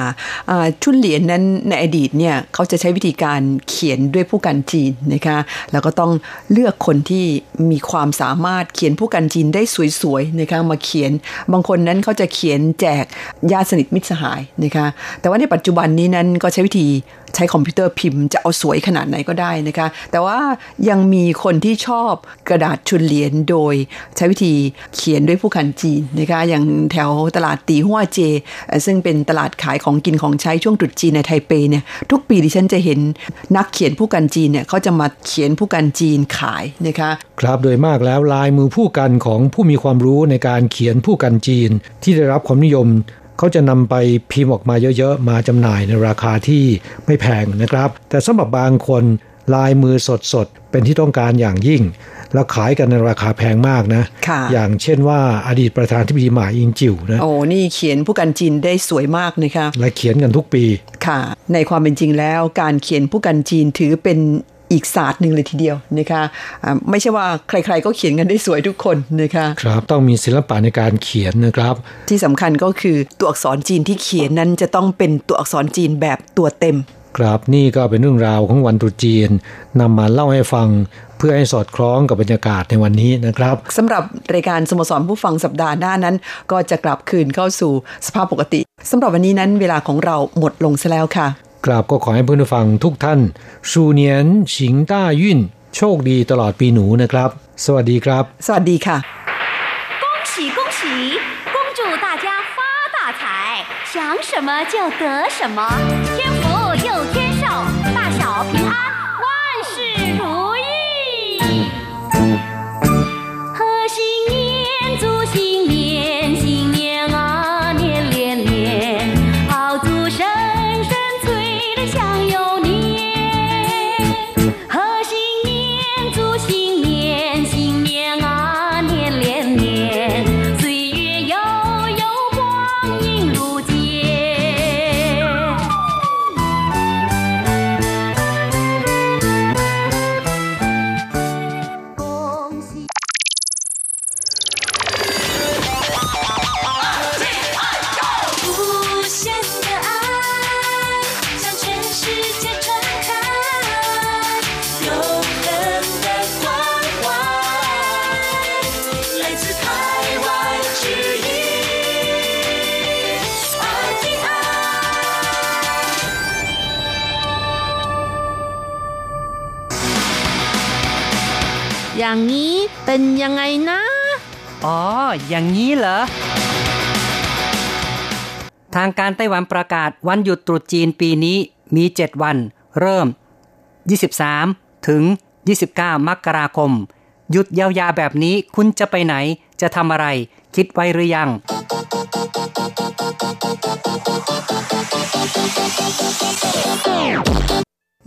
ชุนเหรียญนั้นในอดีตเนี่ยเขาจะใช้วิธีการเขียนด้วยผู้กันจีนนะคะแล้วก็ต้องเลือกคนที่มีความสามารถเขียนผู้กันจีนได้สวยๆนะคะมาเขียนบางคนนั้นเขาจะเขียนแจกญาติสนิทมิตรสหายนะคะแต่ว่าในปัจจุบันนี้นั้นก็ใช้วิธีใช้คอมพิวเตอร์พิมพ์จะเอาสวยขนาดไหนก็ได้นะคะแต่ว่ายังมีคนที่ชอบกระดาษชุนเหรียญโดยใช้วิธีเขียนด้วยผู้กันจีนนะคะอย่างแถวตลาดตีหัวเจซึ่งเป็นตลาดขายของกินของใช้ช่วงตรุษจีนในไทเปเนี่ยทุกปีดิฉันจะเห็นนักเขียนผู้กันจีนเนี่ยเขาจะมาเขียนผู้กันจีนขายนะคะครับโดยมากแล้วลายมือผู้กันของผู้มีความรู้ในการเขียนผู้กันจีนที่ได้รับความนิยมเขาจะนำไปพิมพ์ออกมาเยอะๆมาจำหน่ายในราคาที่ไม่แพงนะครับแต่สำหรับบางคนลายมือสดๆเป็นที่ต้องการอย่างยิ่งแล้วขายกันในราคาแพงมากนะอย่างเช่นว่าอดีตประธานาธิบดีหม่าอิงจิ๋วนะโอ้นี่เขียนผู้กันจีนได้สวยมากเลยค่ะและเขียนกันทุกปีค่ะในความเป็นจริงแล้วการเขียนผู้กันจีนถือเป็นอีกศาสตร์หนึ่งเลยทีเดียวนะคะไม่ใช่ว่าใครๆก็เขียนกันได้สวยทุกคนนะคะครับต้องมีศิลปะในการเขียนนะครับที่สำคัญก็คือตัวอักษรจีนที่เขียนนั้นจะต้องเป็นตัวอักษรจีนแบบตัวเต็มครับนี่ก็เป็นเรื่องราวของวันตรุษจีนนำมาเล่าให้ฟังเพื่อให้สอดคล้องกับบรรยากาศในวันนี้นะครับสำหรับรายการสโมสรผู้ฟังสัปดาห์หน้านั้นก็จะกลับคืนเข้าสู่สภาพปกติสำหรับวันนี้นั้นเวลาของเราหมดลงซะแล้วค่ะกราบก็ขอให้เพื่อนผู้ฟังทุกท่านชูเนียนฉิงต้ายุ่นโชคดีตลอดปีหนูนะครับสวัสดีครับสวัสดีค่ะ恭喜恭喜恭祝大家发大财想什么就得什么天福佑天寿大小平安万事如意贺新年祝新年新年啊年年年好祝生อย่างนี้เป็นยังไงนะอ๋ออย่างนี้เหรอทางการไต้หวันประกาศวันหยุดตรุษจีนปีนี้มีเจ็ดวันเริ่มยี่สิบสามถึงยี่สิบเก้ามกราคมหยุดยาวๆแบบนี้คุณจะไปไหนจะทำอะไรคิดไว้หรือยัง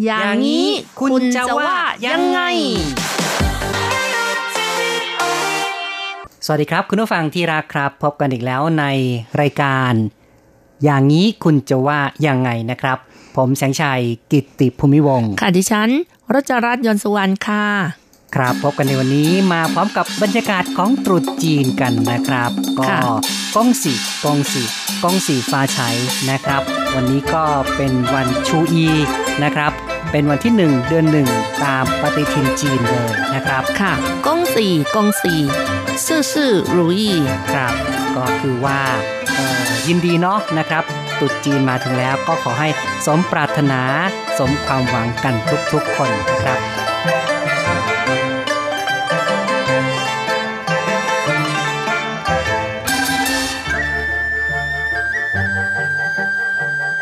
อย่างนี้คุณจะว่ายังไงสวัสดีครับคุณผู้ฟังที่รักครับพบกันอีกแล้วในรายการอย่างนี้คุณจะว่ายังไงนะครับผมแสงชัยกิตติภูมิวงศ์ค่ะดิฉันรจรัตน์ยนต์สุวรรณค่ะครับพบกันในวันนี้มาพร้อมกับบรรยากาศของตรุษจีนกันนะครับก็ก้องสีก้องสีก้องสีฟ้าใสนะครับวันนี้ก็เป็นวันชูอีนะครับเป็นวันที่หนึ่งเดือนหนึ่งตามปฏิทินจีนเลยนะครับค่ะก้องสีก้องสีซื่อซื่อรู้อีครับก็คือว่ายินดีเนาะนะครับตรุษจีนมาถึงแล้วก็ขอให้สมปรารถนาสมความหวังกันทุกๆคนนะครับ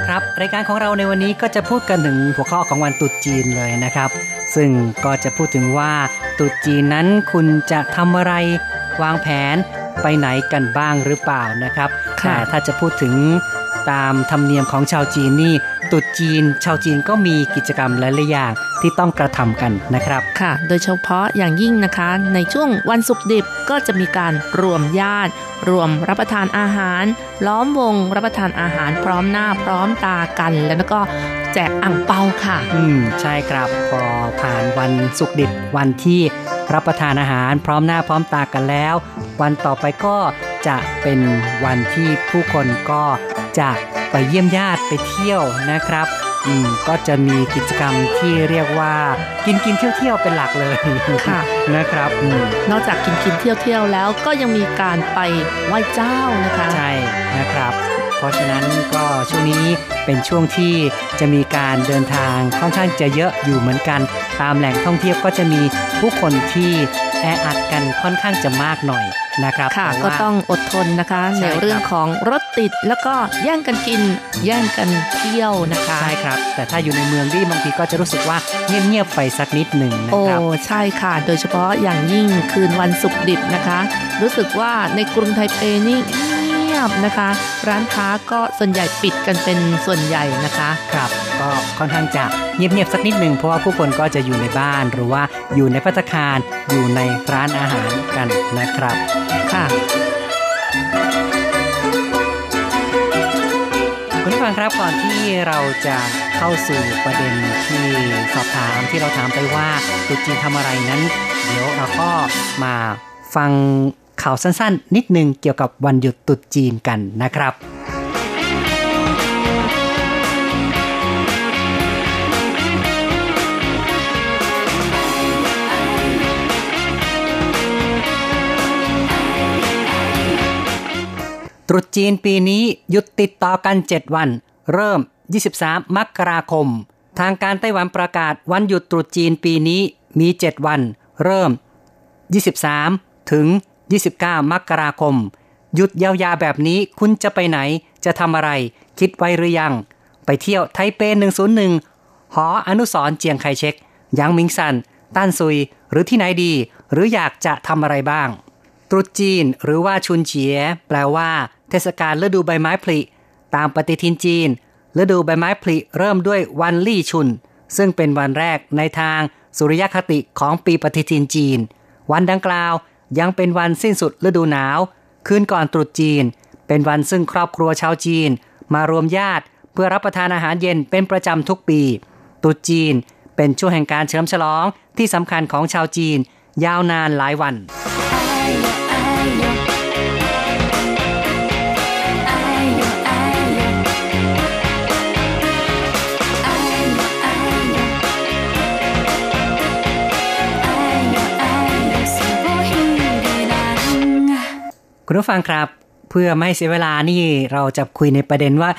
ครับรายการของเราในวันนี้ก็จะพูดกันถึงหัวข้อของวันตรุษจีนเลยนะครับซึ่งก็จะพูดถึงว่าตรุษจีนนั้นคุณจะทำอะไรวางแผนไปไหนกันบ้างหรือเปล่านะครับแต่ถ้าจะพูดถึงตามธรรมเนียมของชาวจีนนี่ตรุษจีนชาวจีนก็มีกิจกรรมหลายๆอย่างที่ต้องกระทำกันนะครับค่ะโดยเฉพาะอย่างยิ่งนะคะในช่วงวันศุกร์ดิบก็จะมีการรวมญาติรวมรับประทานอาหารล้อมวงรับประทานอาหารพร้อมหน้าพร้อมตากันแล้วก็แจกอั่งเปาค่ะอืมใช่ครับพอผ่านวันศุกร์ดิบวันที่รับประทานอาหารพร้อมหน้าพร้อมตากันแล้ววันต่อไปก็จะเป็นวันที่ผู้คนก็จะไปเยี่ยมญาติไปเที่ยวนะครับอืมก็จะมีกิจกรรมที่เรียกว่ากินกินเที่ยวเที่ยวเป็นหลักเลยค่ะนะครับอืมนอกจากกินกินเที่ยวเที่ยวแล้วก็ยังมีการไปไหว้เจ้านะคะใช่นะครับเพราะฉะนั้นก็ช่วงนี้เป็นช่วงที่จะมีการเดินทางค่อนข้างจะเยอะอยู่เหมือนกันตามแหล่งท่องเที่ยวก็จะมีผู้คนที่แออัดกันค่อนข้างจะมากหน่อยนะครับค่ะก็ต้องอดทนนะคะในเรื่องของรถติดแล้วก็แย่งกันกินแย่งกันเที่ยวนะคะใช่ครับแต่ถ้าอยู่ในเมืองนี่บางทีก็จะรู้สึกว่าเงียบๆไปสักนิดหนึ่งนะครับโอ้ใช่ค่ะโดยเฉพาะอย่างยิ่งคืนวันศุกร์ดิบนะคะรู้สึกว่าในกรุงไทเปนี่นะคะร้านค้าก็ส่วนใหญ่ปิดกันเป็นส่วนใหญ่นะคะครับก็ค่อนข้างจะเงียบๆสักนิดหนึ่งเพราะว่าผู้คนก็จะอยู่ในบ้านหรือว่าอยู่ในภัตตาคารอยู่ในร้านอาหารกันนะครับค่ะคุณผู้ฟังครับก่อนที่เราจะเข้าสู่ประเด็นที่สอบถามที่เราถามไปว่าตรุษจีนทำอะไรนั้นเดี๋ยวเราก็มาฟังข่าวสั้นๆนิดนึงเกี่ยวกับวันหยุดตรุษจีนกันนะครับตรุษจีนปีนี้หยุดติดต่อกันเจ็ดวันเริ่มยี่สิบสามมกราคมทางการไต้หวันประกาศวันหยุดตรุษจีนปีนี้มีเจ็ดวันเริ่มยี่สิบสามถึงยี่สิบเก้ามกราคมหยุดยาวๆแบบนี้คุณจะไปไหนจะทำอะไรคิดไว้หรือยังไปเที่ยวไทเปหนึ่งศูนย์หนึ่งหออนุสรณ์เจียงไคเชกหยางมิงซันต้านซุยหรือที่ไหนดีหรืออยากจะทำอะไรบ้างตรุษจีนหรือว่าชุนเฉียแปลว่าเทศกาลฤดูใบไม้ผลิตามปฏิทินจีนฤดูใบไม้ผลิเริ่มด้วยวันลี่ชุนซึ่งเป็นวันแรกในทางสุริยคติของปีปฏิทินจีนวันดังกล่าวยังเป็นวันสิ้นสุดฤดูหนาวคืนก่อนตรุษจีนเป็นวันซึ่งครอบครัวชาวจีนมารวมญาติเพื่อรับประทานอาหารเย็นเป็นประจำทุกปีตรุษจีนเป็นช่วงแห่งการเฉลิมฉลองที่สำคัญของชาวจีนยาวนานหลายวันคุณผู้ฟังครับเพื่อไม่ให้เสียเวลานี่เราจะคุยในประเด็นว่า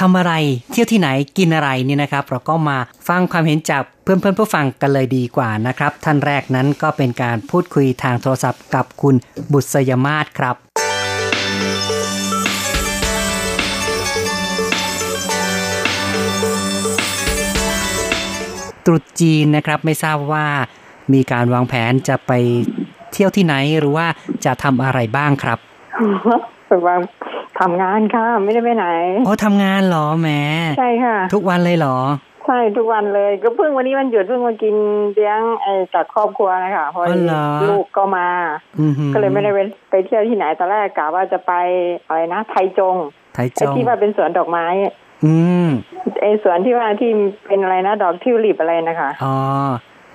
ทำอะไรเที่ยวที่ไหนกินอะไรนี่นะครับเราก็มาฟังความเห็นจากเพื่อนๆผู้ฟังกันเลยดีกว่านะครับท่านแรกนั้นก็เป็นการพูดคุยทางโทรศัพท์กับคุณบุษยมาศครับตรุษจีนนะครับไม่ทราบว่ามีการวางแผนจะไปเที่ยวที่ไหนหรือว่าจะทำอะไรบ้างครับว่าทำงานค่ะไม่ได้ไปไหนโอ้ทำงานเหรอแม่ใช่ค่ะทุกวันเลยเหรอใช่ทุกวันเลยก็เพิ่งวันนี้วันหยุดเพิ่งมากินเลี้ยงไอ้จัดครอบครัวนะคะพอลูกก็มาก็เลยไม่ได้ไปเที่ยวที่ไหนตอนแรกกะว่าจะไปอะไรนะไทจงไทจงที่ว่าเป็นสวนดอกไม้อืมไอ้สวนที่ว่าที่เป็นอะไรนะดอกทิวลิปอะไรนะคะอ๋อ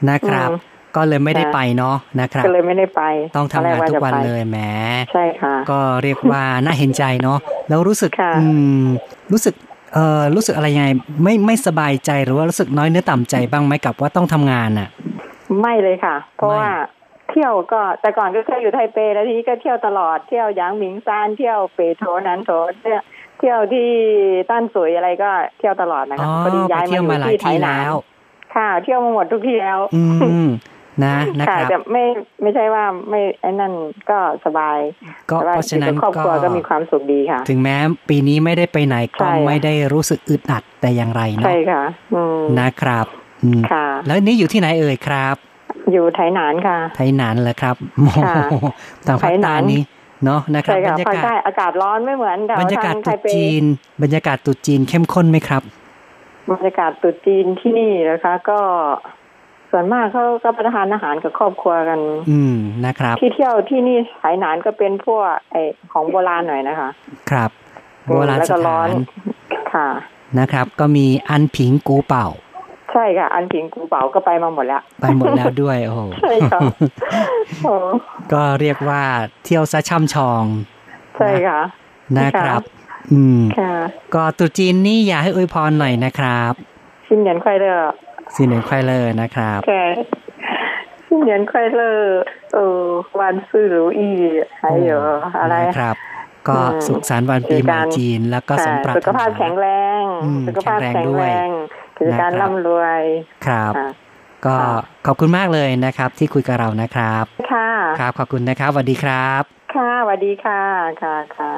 นะครับก็เลยไม่ได้ไปเนาะนะครับก็เลยไม่ได้ไปต้องทำงานทุกวันเลยแหมใช่ค่ะก็เรียกว่าน่าเห็นใจเนาะแล้วรู้สึกอืมรู้สึกเอ่อรู้สึกอะไรยังไงไม่ไม่สบายใจหรือว่ารู้สึกน้อยเนื้อต่ำใจบ้างไหมกับว่าต้องทำงานอ่ะไม่เลยค่ะเพราะว่าเที่ยวก็แต่ก่อนก็เคยอยู่ไทเปแล้วทีนี้ก็เที่ยวตลอดเที่ยวหยางหมิงซานเที่ยวเปโตรนั้นโตรเนี่ยเที่ยวที่ต้านสวยอะไรก็เที่ยวตลอดนะครับพอดีย้ายมาอยู่ที่ไทยแล้วค่ะเที่ยวมาหมดทุกที่แล้วอืมนะนะครับแต่ไม่ไม่ใช่ว่าไม่ไอ้นั่นก็สบายก็เพราะฉะนั้นครอบครัวก็มีความสุขดีค่ะถึงแม้ปีนี้ไม่ได้ไปไหนก็ไม่ได้รู้สึกอึดอัดแต่อย่างไรนะใช่ค่ะอืมนะครับอืมค่ะแล้วนี่อยู่ที่ไหนเอ่ยครับอยู่ไทหนานค่ะไทหนานเหรอครับโอ้โหทางภาคใต้นี้เนาะนะครับบรรยากาศอากาศร้อนไม่เหมือนแต่บรรยากาศตุจีนบรรยากาศตุจีนเข้มข้นไหมครับบรรยากาศตุจีนที่นี่นะคะก็ส่วนมากเขาก็ประทานอาหารกับครอบครัวกันอืมนะครับที่เที่ยวที่นี่ไถหนานก็เป็นพวกไอของโบราณหน่อยนะคะครับโบราณสถานค่ะนะครับก็มีอันผิงกูเป่าใช่ค่ะอันผิงกูเป่าก็ไปมาหมดแล้วไปหมดแล้วด้วยโอ้โหใช่ค่ะโอ้ก็เรียกว่าเที่ยวซะช่ำชองใช่ค่ะนะครับอืมค่ะก็ตรุษจีนนี่อยากให้อวยพรหน่อยนะครับซินเหยียนไคเล่ซินเหยียนไคเล่นะครับใช่ซินเหยียนไคเล่เออวันซื่อหรูอีไฮเหรออะไรครับก็สุขสันต์วันปีใหม่จีนแล้วก็สมปรารถนาสุขภาพแข็งแรงสุขภาพแข็งแรงกิจการร่ำรวยครับก็ขอบคุณมากเลยนะครับที่คุยกับเรานะครับค่ะครับขอบคุณนะครับสวัสดีครับค่ะสวัสดีค่ะค่ะค่ะ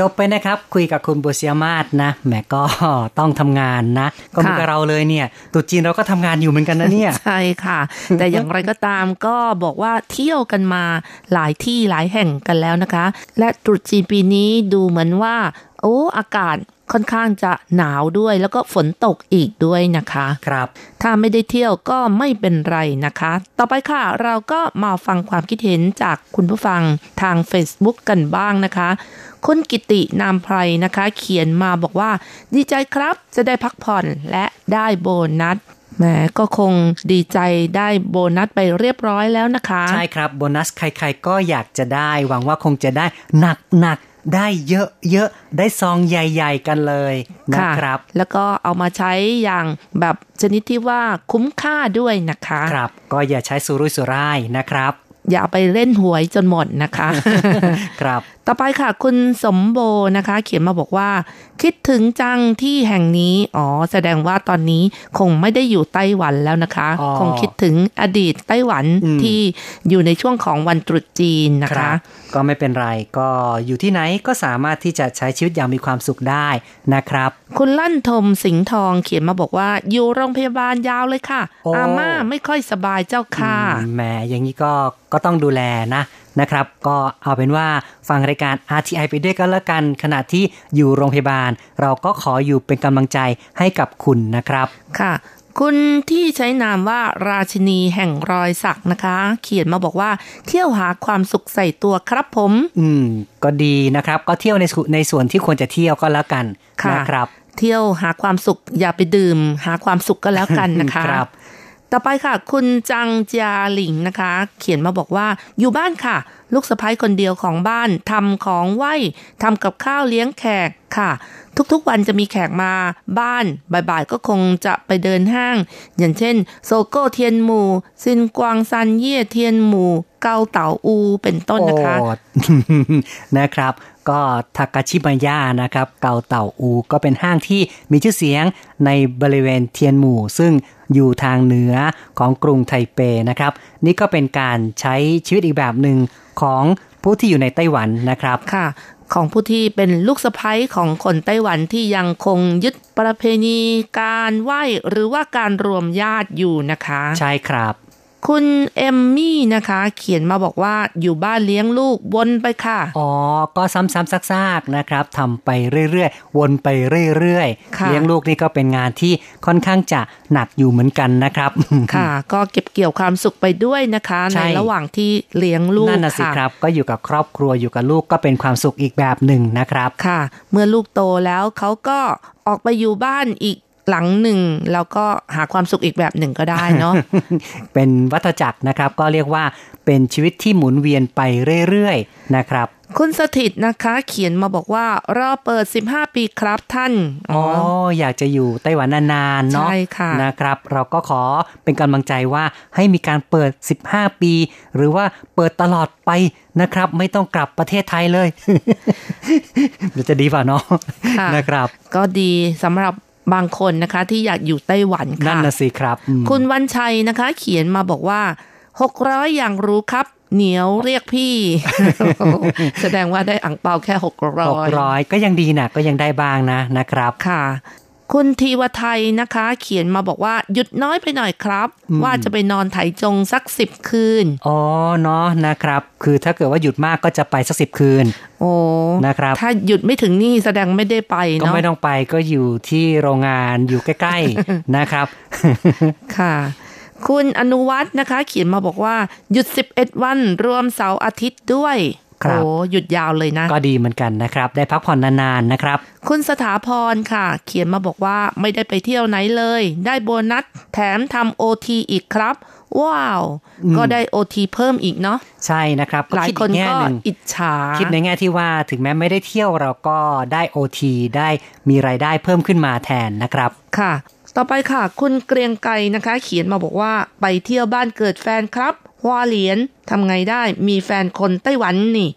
จบไปนะครับคุยกับคุณบุษยมาศนะแหมก็ต้องทำงานนะก็เหมือนกับเราเลยเนี่ยตุจีนเราก็ทำงานอยู่เหมือนกันนะเนี่ยใช่ค่ะแต่อย่างไรก็ตามก็บอกว่าเที่ยวกันมาหลายที่หลายแห่งกันแล้วนะคะและตุจีนปีนี้ดูเหมือนว่าโอ้อากาศค่อนข้างจะหนาวด้วยแล้วก็ฝนตกอีกด้วยนะคะครับถ้าไม่ได้เที่ยวก็ไม่เป็นไรนะคะต่อไปค่ะเราก็มาฟังความคิดเห็นจากคุณผู้ฟังทาง Facebook กันบ้างนะคะคุณกิตินามไพรนะคะเขียนมาบอกว่าดีใจครับจะได้พักผ่อนและได้โบนัสแหมก็คงดีใจได้โบนัสไปเรียบร้อยแล้วนะคะใช่ครับโบนัสใครๆก็อยากจะได้หวังว่าคงจะได้หนักๆได้เยอะๆได้ซองใหญ่ๆกันเลยนะครับแล้วก็เอามาใช้อย่างแบบชนิดที่ว่าคุ้มค่าด้วยนะคะครับก็อย่าใช้สุรุ่ยสุร่ายนะครับอย่าไปเล่นหวยจนหมดนะคะครับต่อไปค่ะคุณสมโบนะคะเขียนมาบอกว่าคิดถึงจังที่แห่งนี้อ๋อแสดงว่าตอนนี้คงไม่ได้อยู่ไต้หวันแล้วนะคะคงคิดถึงอดีตไต้หวันที่อยู่ในช่วงของวันตรุษจีนนะคะก็ไม่เป็นไรก็อยู่ที่ไหนก็สามารถที่จะใช้ชีวิตอย่างมีความสุขได้นะครับคุณลั่นทมสิงห์ทองเขียนมาบอกว่าอยู่โรงพยาบาลยาวเลยค่ะอาม่าไม่ค่อยสบายเจ้าค่ะแหมอย่างนี้ก็ก็ต้องดูแลนะนะครับก็เอาเป็นว่าฟังรายการ อาร์ ที ไอ ไปด้วยกันละกันขณะที่อยู่โรงพยาบาลเราก็ขออยู่เป็นกำลังใจให้กับคุณนะครับค่ะคุณที่ใช้นามว่าราชินีแห่งรอยสักนะคะเขียนมาบอกว่าเที่ยวหาความสุขใส่ตัวครับผมอืมก็ดีนะครับก็เที่ยวในในส่วนที่ควรจะเที่ยวก็แล้วกันนะครับเที่ยวหาความสุขอย่าไปดื่มหาความสุขก็แล้วกันนะคะ ต่อไปค่ะคุณจังจาหลิงนะคะเขียนมาบอกว่าอยู่บ้านค่ะลูกสะใภ้คนเดียวของบ้านทำของไหว้ทำกับข้าวเลี้ยงแขกค่ะทุกๆวันจะมีแขกมาบ้านบ่ายๆก็คงจะไปเดินห้างอย่างเช่นโซโก้เทียนหมู่ซินกวางซันเย่เทียนหมู่เกาเต๋าอูเป็นต้นนะคะ นะครับก็ทากาชิมายะนะครับเกาเต่าอูก็เป็นห้างที่มีชื่อเสียงในบริเวณเทียนหมู่ซึ่งอยู่ทางเหนือของกรุงไทเปนะครับนี่ก็เป็นการใช้ชีวิตอีกแบบหนึ่งของผู้ที่อยู่ในไต้หวันนะครับค่ะของผู้ที่เป็นลูกสะใภ้ของคนไต้หวันที่ยังคงยึดประเพณีการไหว้หรือว่าการรวมญาติอยู่นะคะใช่ครับคุณเอมมี่นะคะเขียนมาบอกว่าอยู่บ้านเลี้ยงลูกวนไปค่ะอ๋อก็ซ้ำๆซากๆนะครับทำไปเรื่อยๆวนไปเรื่อยๆเลี้ยงลูกนี่ก็เป็นงานที่ค่อนข้างจะหนักอยู่เหมือนกันนะครับค่ะก็เก็บเกี่ยวความสุขไปด้วยนะคะในระหว่างที่เลี้ยงลูกนั่นน่ะสิครับก็อยู่กับครอบครัวอยู่กับลูกก็เป็นความสุขอีกแบบหนึ่งนะครับค่ะเมื่อลูกโตแล้วเขาก็ออกไปอยู่บ้านอีกหลังหนึ่งแล้วก็หาความสุขอีกแบบหนึ่งก็ได้เนาะ เป็นวัฏจักรนะครับก็เรียกว่าเป็นชีวิตที่หมุนเวียนไปเรื่อยๆนะครับคุณสถิตนะคะเขียนมาบอกว่ารอเปิดสิบห้าปีครับท่านอ๋อ อ, อยากจะอยู่ไต้หวันนานๆเนาะใช่ค่ะนะครับเราก็ขอเป็นกำลังใจว่าให้มีการเปิดสิบห้าปีหรือว่าเปิดตลอดไปนะครับไม่ต้องกลับประเทศไทยเลย จะดีป่ะเนาะ นะครับก็ดีสำหรับบางคนนะคะที่อยากอยู่ไต้หวันค่ะนั่นน่ะสิครับคุณวันชัยนะคะเขียนมาบอกว่าหกร้อยอย่างรู้ครับเหนียวเรียกพี่ แสดงว่าได้อั่งเปาแค่หกร้อย หกร้อยก็ยังดีนะก็ยังได้บ้างนะนะครับค่ะคุณธีวไทยนะคะเขียนมาบอกว่าหยุดน้อยไปหน่อยครับว่าจะไปนอนไถจงสักสิบคืนอ๋อเนาะนะครับคือถ้าเกิดว่าหยุดมากก็จะไปสักสิบคืนโอ้นะครับถ้าหยุดไม่ถึงนี่แสดงไม่ได้ไปเนาะก็ไม่ต้องไปก็อยู่ที่โรงงานอยู่ใกล้ๆนะครับค่ะคุณอนุวัฒน์นะคะเขียนมาบอกว่าหยุดสิบเอ็ดวันรวมเสาร์อาทิตย์ด้วยโอ้หยุดยาวเลยนะก็ดีเหมือนกันนะครับได้พักผ่อนนานๆนะครับคุณสถาพรค่ะเขียนมาบอกว่าไม่ได้ไปเที่ยวไหนเลยได้โบนัสแถมทำ โอ ที อีกครับว้าวก็ได้ โอ ที เพิ่มอีกเนาะใช่นะครับหลายคนก็อิจฉาคิดในแง่ที่ว่าถึงแม้ไม่ได้เที่ยวเราก็ได้ โอ ที ได้มีรายได้เพิ่มขึ้นมาแทนนะครับค่ะต่อไปค่ะคุณเกรียงไกรนะคะเขียนมาบอกว่าไปเที่ยวบ้านเกิดแฟนครับหัวเหรียญทำไงได้มีแฟนคนไต้หวันนี่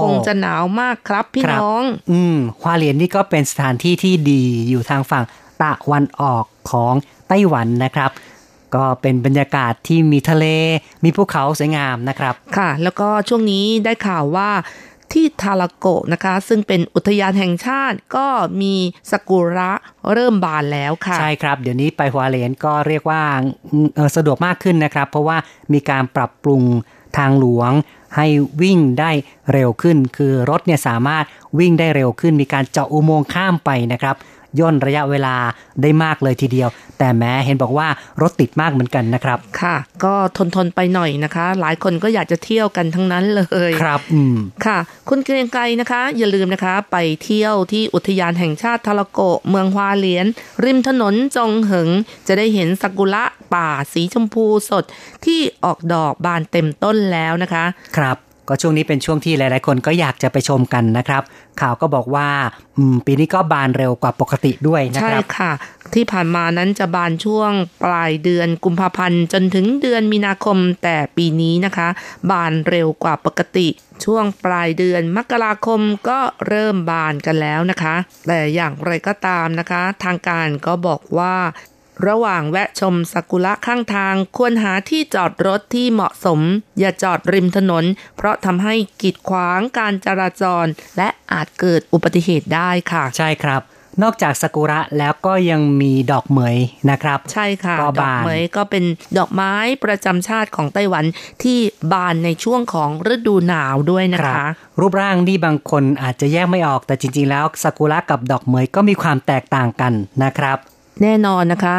คงจะหนาวมากครับพี่น้องอืมหัวเหรียญนี่ก็เป็นสถานที่ที่ดีอยู่ทางฝั่งตะวันออกของไต้หวันนะครับก็เป็นบรรยากาศที่มีทะเลมีภูเขาสวยงามนะครับค่ะแล้วก็ช่วงนี้ได้ข่าวว่าที่ทาราโกะนะคะซึ่งเป็นอุทยานแห่งชาติก็มีซากุระเริ่มบานแล้วค่ะใช่ครับเดี๋ยวนี้ไปหัวเหรียญก็เรียกว่าสะดวกมากขึ้นนะครับเพราะว่ามีการปรับปรุงทางหลวงให้วิ่งได้เร็วขึ้นคือรถเนี่ยสามารถวิ่งได้เร็วขึ้นมีการเจาะอุโมงค์ข้ามไปนะครับย่นระยะเวลาได้มากเลยทีเดียวแต่แม้เห็นบอกว่ารถติดมากเหมือนกันนะครับค่ะก็ทนทนไปหน่อยนะคะหลายคนก็อยากจะเที่ยวกันทั้งนั้นเลยครับอืมค่ะคุณเกรียงไกรนะคะอย่าลืมนะคะไปเที่ยวที่อุทยานแห่งชาติทาราโกะเมืองฮวาเหลียนริมถนนจงเหิงจะได้เห็นซากุระป่าสีชมพูสดที่ออกดอกบานเต็มต้นแล้วนะคะครับก็ช่วงนี้เป็นช่วงที่หลายๆคนก็อยากจะไปชมกันนะครับข่าวก็บอกว่าปีนี้ก็บานเร็วกว่าปกติด้วยนะครับใช่ค่ะที่ผ่านมานั้นจะบานช่วงปลายเดือนกุมภาพันธ์จนถึงเดือนมีนาคมแต่ปีนี้นะคะบานเร็วกว่าปกติช่วงปลายเดือนมกราคมก็เริ่มบานกันแล้วนะคะแต่อย่างไรก็ตามนะคะทางการก็บอกว่าระหว่างแวะชมซากุระข้างทางควรหาที่จอดรถที่เหมาะสมอย่าจอดริมถนนเพราะทำให้กีดขวางการจราจรและอาจเกิดอุบัติเหตุได้ค่ะใช่ครับนอกจากซากุระแล้วก็ยังมีดอกเหมยนะครับใช่ค่ะดอกเหมยก็เป็นดอกไม้ประจำชาติของไต้หวันที่บานในช่วงของฤดูหนาวด้วยนะคะรูปร่างที่บางคนอาจจะแยกไม่ออกแต่จริงๆแล้วซากุระกับดอกเหมยก็มีความแตกต่างกันนะครับแน่นอนนะคะ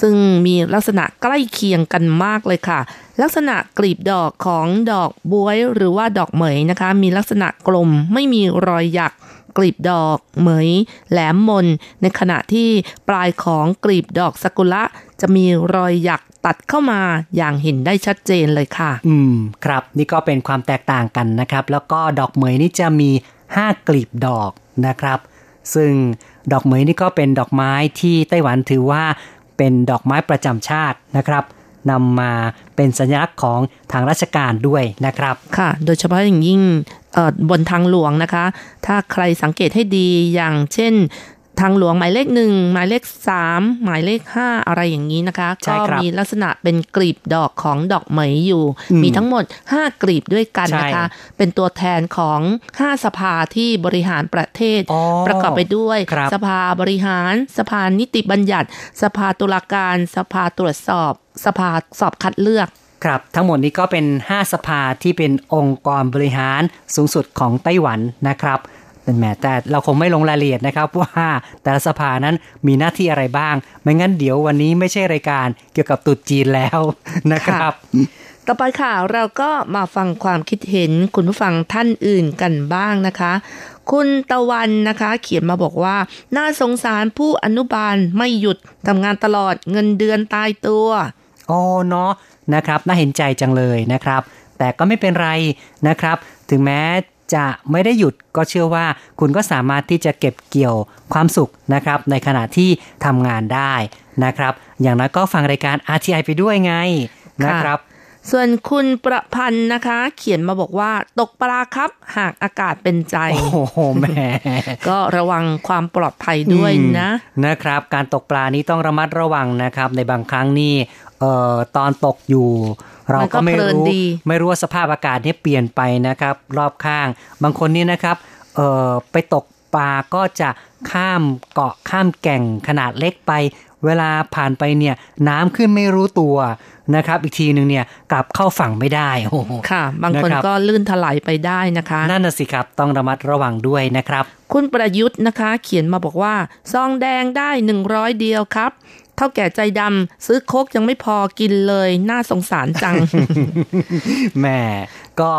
ซึ่งมีลักษณะใกล้เคียงกันมากเลยค่ะลักษณะกลีบดอกของดอกบ๊วยหรือว่าดอกเหมยนะคะมีลักษณะกลมไม่มีรอยหยัก กลีบดอกเหมยแหลมมนในขณะที่ปลายของกลีบดอกซากุระจะมีรอยหยักตัดเข้ามาอย่างเห็นได้ชัดเจนเลยค่ะอืมครับนี่ก็เป็นความแตกต่างกันนะครับแล้วก็ดอกเหมยนี่จะมีห้ากลีบดอกนะครับซึ่งดอกเหมยนี่ก็เป็นดอกไม้ที่ไต้หวันถือว่าเป็นดอกไม้ประจำชาตินะครับนำมาเป็นสัญลักษณ์ของทางราชการด้วยนะครับค่ะโดยเฉพาะอย่างยิ่งบนทางหลวงนะคะถ้าใครสังเกตให้ดีอย่างเช่นทางหลวงหมายเลขหนึ่งหมายเลขสามหมายเลขห้าอะไรอย่างนี้นะคะก็มีลักษณะเป็นกลีบดอกของดอกเหมยอยู่มีทั้งหมดห้ากลีบด้วยกันนะคะเป็นตัวแทนของห้าสภาที่บริหารประเทศประกอบไปด้วยสภาบริหารสภานิติบัญญัติสภาตุลาการสภาตรวจสอบสภาสอบคัดเลือกครับทั้งหมดนี้ก็เป็นห้าสภาที่เป็นองค์กรบริหารสูงสุดของไต้หวันนะครับนั่นแหละแต่เราคงไม่ลงรายละเอียดนะครับว่าแต่ละสภานั้นมีหน้าที่อะไรบ้างไม่งั้นเดี๋ยววันนี้ไม่ใช่รายการเกี่ยวกับตุ๊ดจีนแล้วนะครับต่อไปค่ะเราก็มาฟังความคิดเห็นคุณผู้ฟังท่านอื่นกันบ้างนะคะคุณตะวันนะคะเขียนมาบอกว่าน่าสงสารผู้อนุบาลไม่หยุดทำงานตลอดเงินเดือนตายตัวอ๋อเนาะนะครับน่าเห็นใจจังเลยนะครับแต่ก็ไม่เป็นไรนะครับถึงแม้จะไม่ได้หยุดก็เชื่อว่าคุณก็สามารถที่จะเก็บเกี่ยวความสุขนะครับในขณะที่ทำงานได้นะครับอย่างนั้นก็ฟังรายการ อาร์ ที ไอ ไปด้วยไงนะครับส่วนคุณประพันธ์นะคะเขียนมาบอกว่าตกปลาครับหากอากาศเป็นใจโอ้โหแหม ก็ระวังความปลอดภัยด้วยนะนะครับการตกปลานี้ต้องระมัดระวังนะครับในบางครั้งนี่เอ่อตอนตกอยู่เราก็ไม่รู้ไม่รู้ว่าสภาพอากาศนี่เปลี่ยนไปนะครับรอบข้างบางคนนี่นะครับเอ่อไปตกปลาก็จะข้ามเกาะข้ามแก่งขนาดเล็กไปเวลาผ่านไปเนี่ยน้ำขึ้นไม่รู้ตัวนะครับอีกทีนึงเนี่ยกลับเข้าฝั่งไม่ได้โอ้โหค่ะบางคนก็ลื่นถลายไปได้นะคะนั่นน่ะสิครับต้องระมัดระวังด้วยนะครับคุณประยุทธ์นะคะเขียนมาบอกว่าซองแดงได้หนึ่งร้อยเดียวครับเท่าแก่ใจดำซื้อโค้กยังไม่พอกินเลยน่าสงสารจัง แหมก็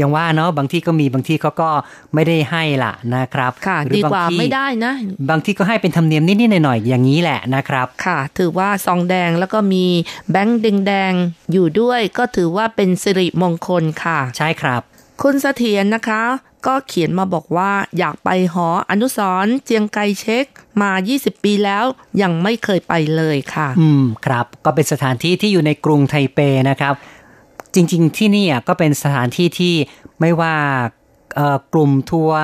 ยังว่าเนาะบางที่ก็มีบางที่เขาก็ไม่ได้ให้ล่ะนะครับค่ะดีกว่าไม่ได้นะบางที่ก็ให้เป็นธรรมเนียมนิดๆหน่อยๆอย่างนี้แหละนะครับค่ะถือว่าซองแดงแล้วก็มีแบงค์แดงๆอยู่ด้วยก็ถือว่าเป็นสิริมงคลค่ะใช่ครับคุณเสถียรนะคะก็เขียนมาบอกว่าอยากไปหออนุสรณ์เจียงไคเชกมายี่สิบปีแล้วยังไม่เคยไปเลยค่ะอืมครับก็เป็นสถานที่ที่อยู่ในกรุงไทเปนะครับจริงๆที่นี่ก็เป็นสถานที่ที่ไม่ว่ากลุ่มทัวร์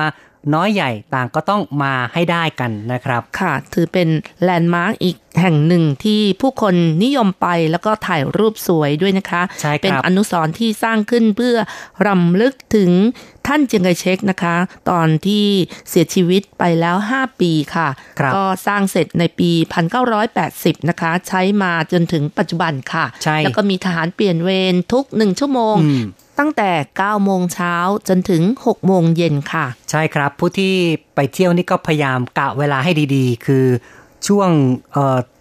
น้อยใหญ่ต่างก็ต้องมาให้ได้กันนะครับค่ะถือเป็นแลนด์มาร์คอีกแห่งหนึ่งที่ผู้คนนิยมไปแล้วก็ถ่ายรูปสวยด้วยนะคะเป็นอนุสรณ์ที่สร้างขึ้นเพื่อรำลึกถึงท่านเจียงไคเชกนะคะตอนที่เสียชีวิตไปแล้วห้าปีค่ะก็สร้างเสร็จในปีหนึ่งพันเก้าร้อยแปดสิบนะคะใช้มาจนถึงปัจจุบันค่ะแล้วก็มีทหารเปลี่ยนเวรทุกหนึ่งชั่วโมงตั้งแต่เก้าโมงเช้าจนถึงหกโมงเย็นค่ะใช่ครับผู้ที่ไปเที่ยวนี่ก็พยายามกะเวลาให้ดีๆคือช่วง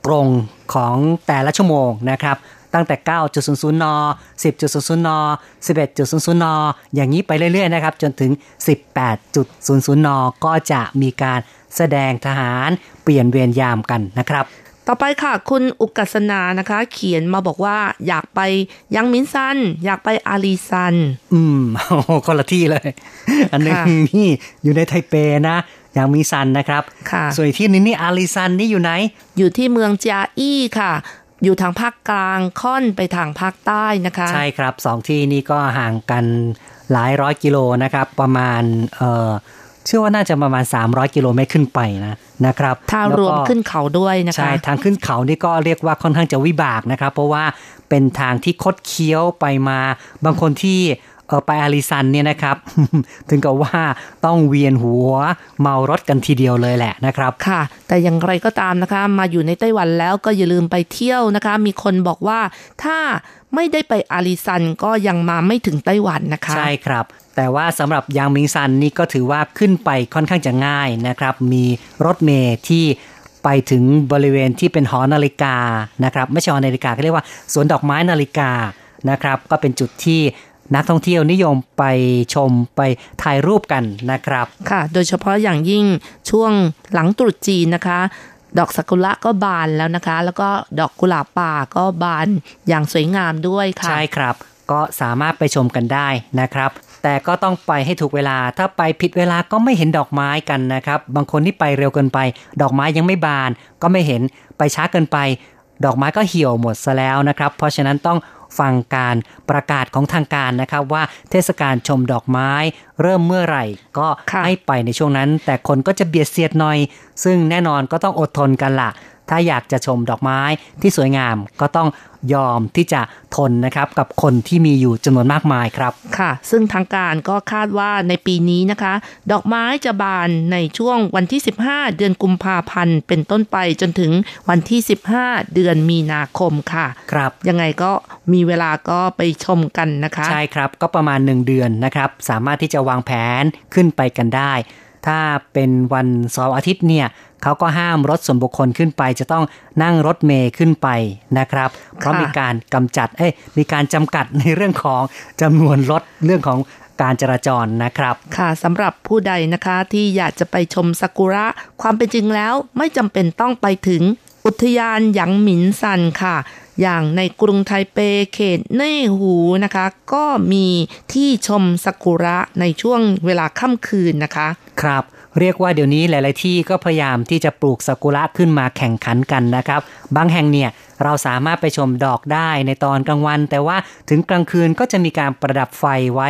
ตรงของแต่ละชั่วโมงนะครับตั้งแต่ เก้าจุดศูนย์ศูนย์ น สิบจุดศูนย์ศูนย์ น สิบเอ็ดจุดศูนย์ศูนย์ นอย่างนี้ไปเรื่อยๆนะครับจนถึง สิบแปดจุดศูนย์ศูนย์ นก็จะมีการแสดงทหารเปลี่ยนเวรยามกันนะครับต่อไปค่ะคุณอุกัสนานะคะเขียนมาบอกว่าอยากไปยังมินซันอยากไปอาลีซันอืมโอ้โหคนละที่เลยอันนึงนี่อยู่ในไทเปนะยังมินซันนะครับส่วนอีกที่นึงนี่อาลีซันนี่อยู่ไหนอยู่ที่เมืองจาอี้ค่ะอยู่ทางภาคกลางค่อนไปทางภาคใต้นะคะใช่ครับสองที่นี่ก็ห่างกันหลายร้อยกิโลนะครับประมาณเอ่อเชื่อว่าน่าจะประมาณสามร้อยกิโลเมตรขึ้นไปนะนะครับถ้ารวมขึ้นเขาด้วยนะคะใช่ทางขึ้นเขานี่ก็เรียกว่าค่อนข้างจะวิบากนะครับเพราะว่าเป็นทางที่คดเคี้ยวไปมาบางคนที่เออไปอาลีซันเนี่ยนะครับ ถึงกับว่าต้องเวียนหัวเมารถกันทีเดียวเลยแหละนะครับค่ะแต่อย่างไรก็ตามนะคะมาอยู่ในไต้หวันแล้วก็อย่าลืมไปเที่ยวนะคะมีคนบอกว่าถ้าไม่ได้ไปอาลีซันก็ยังมาไม่ถึงไต้หวันนะคะใช่ครับแต่ว่าสำหรับยางมิงซันนี่ก็ถือว่าขึ้นไปค่อนข้างจะง่ายนะครับมีรถเมล์ที่ไปถึงบริเวณที่เป็นหอนาฬิกานะครับไม่ใช่หอนาฬิกาก็เรียกว่าสวนดอกไม้นาฬิกานะครับก็เป็นจุดที่ นักท่องเที่ยวนิยมไปชมไปถ่ายรูปกันนะครับค่ะโดยเฉพาะอย่างยิ่งช่วงหลังตรุษจีนนะคะดอกซากุระก็บานแล้วนะคะแล้วก็ดอกกุหลาบป่าก็บานอย่างสวยงามด้วยค่ะใช่ครับก็สามารถไปชมกันได้นะครับแต่ก็ต้องไปให้ถูกเวลาถ้าไปผิดเวลาก็ไม่เห็นดอกไม้กันนะครับบางคนที่ไปเร็วเกินไปดอกไม้ยังไม่บานก็ไม่เห็นไปช้าเกินไปดอกไม้ก็เหี่ยวหมดซะแล้วนะครับเพราะฉะนั้นต้องฟังการประกาศของทางการนะครับว่าเทศกาลชมดอกไม้เริ่มเมื่อไหร่ก็ให้ไปในช่วงนั้นแต่คนก็จะเบียดเสียดหน่อยซึ่งแน่นอนก็ต้องอดทนกันล่ะถ้าอยากจะชมดอกไม้ที่สวยงามก็ต้องยอมที่จะทนนะครับกับคนที่มีอยู่จำนวนมากมายครับค่ะซึ่งทางการก็คาดว่าในปีนี้นะคะดอกไม้จะบานในช่วงวันที่สิบห้าเดือนกุมภาพันธ์เป็นต้นไปจนถึงวันที่สิบห้าเดือนมีนาคมค่ะครับยังไงก็มีเวลาก็ไปชมกันนะคะใช่ครับก็ประมาณหนึ่งเดือนนะครับสามารถที่จะวางแผนขึ้นไปกันได้ถ้าเป็นวันเสาร์อาทิตย์เนี่ยเขาก็ห้ามรถส่วนบุคคลขึ้นไปจะต้องนั่งรถเมล์ขึ้นไปนะครับเพราะมีการกำจัดเอ้ยมีการจำกัดในเรื่องของจำนวนรถเรื่องของการจราจรนะครับค่ะสำหรับผู้ใดนะคะที่อยากจะไปชมซากุระความเป็นจริงแล้วไม่จำเป็นต้องไปถึงอุทยานหยางหมินซันค่ะอย่างในกรุงไทเปเขตเน่หูนะคะก็มีที่ชมซากุระในช่วงเวลาค่ำคืนนะคะครับเรียกว่าเดี๋ยวนี้หลายๆที่ก็พยายามที่จะปลูกซากุระขึ้นมาแข่งขันกันนะครับบางแห่งเนี่ยเราสามารถไปชมดอกได้ในตอนกลางวันแต่ว่าถึงกลางคืนก็จะมีการประดับไฟไว้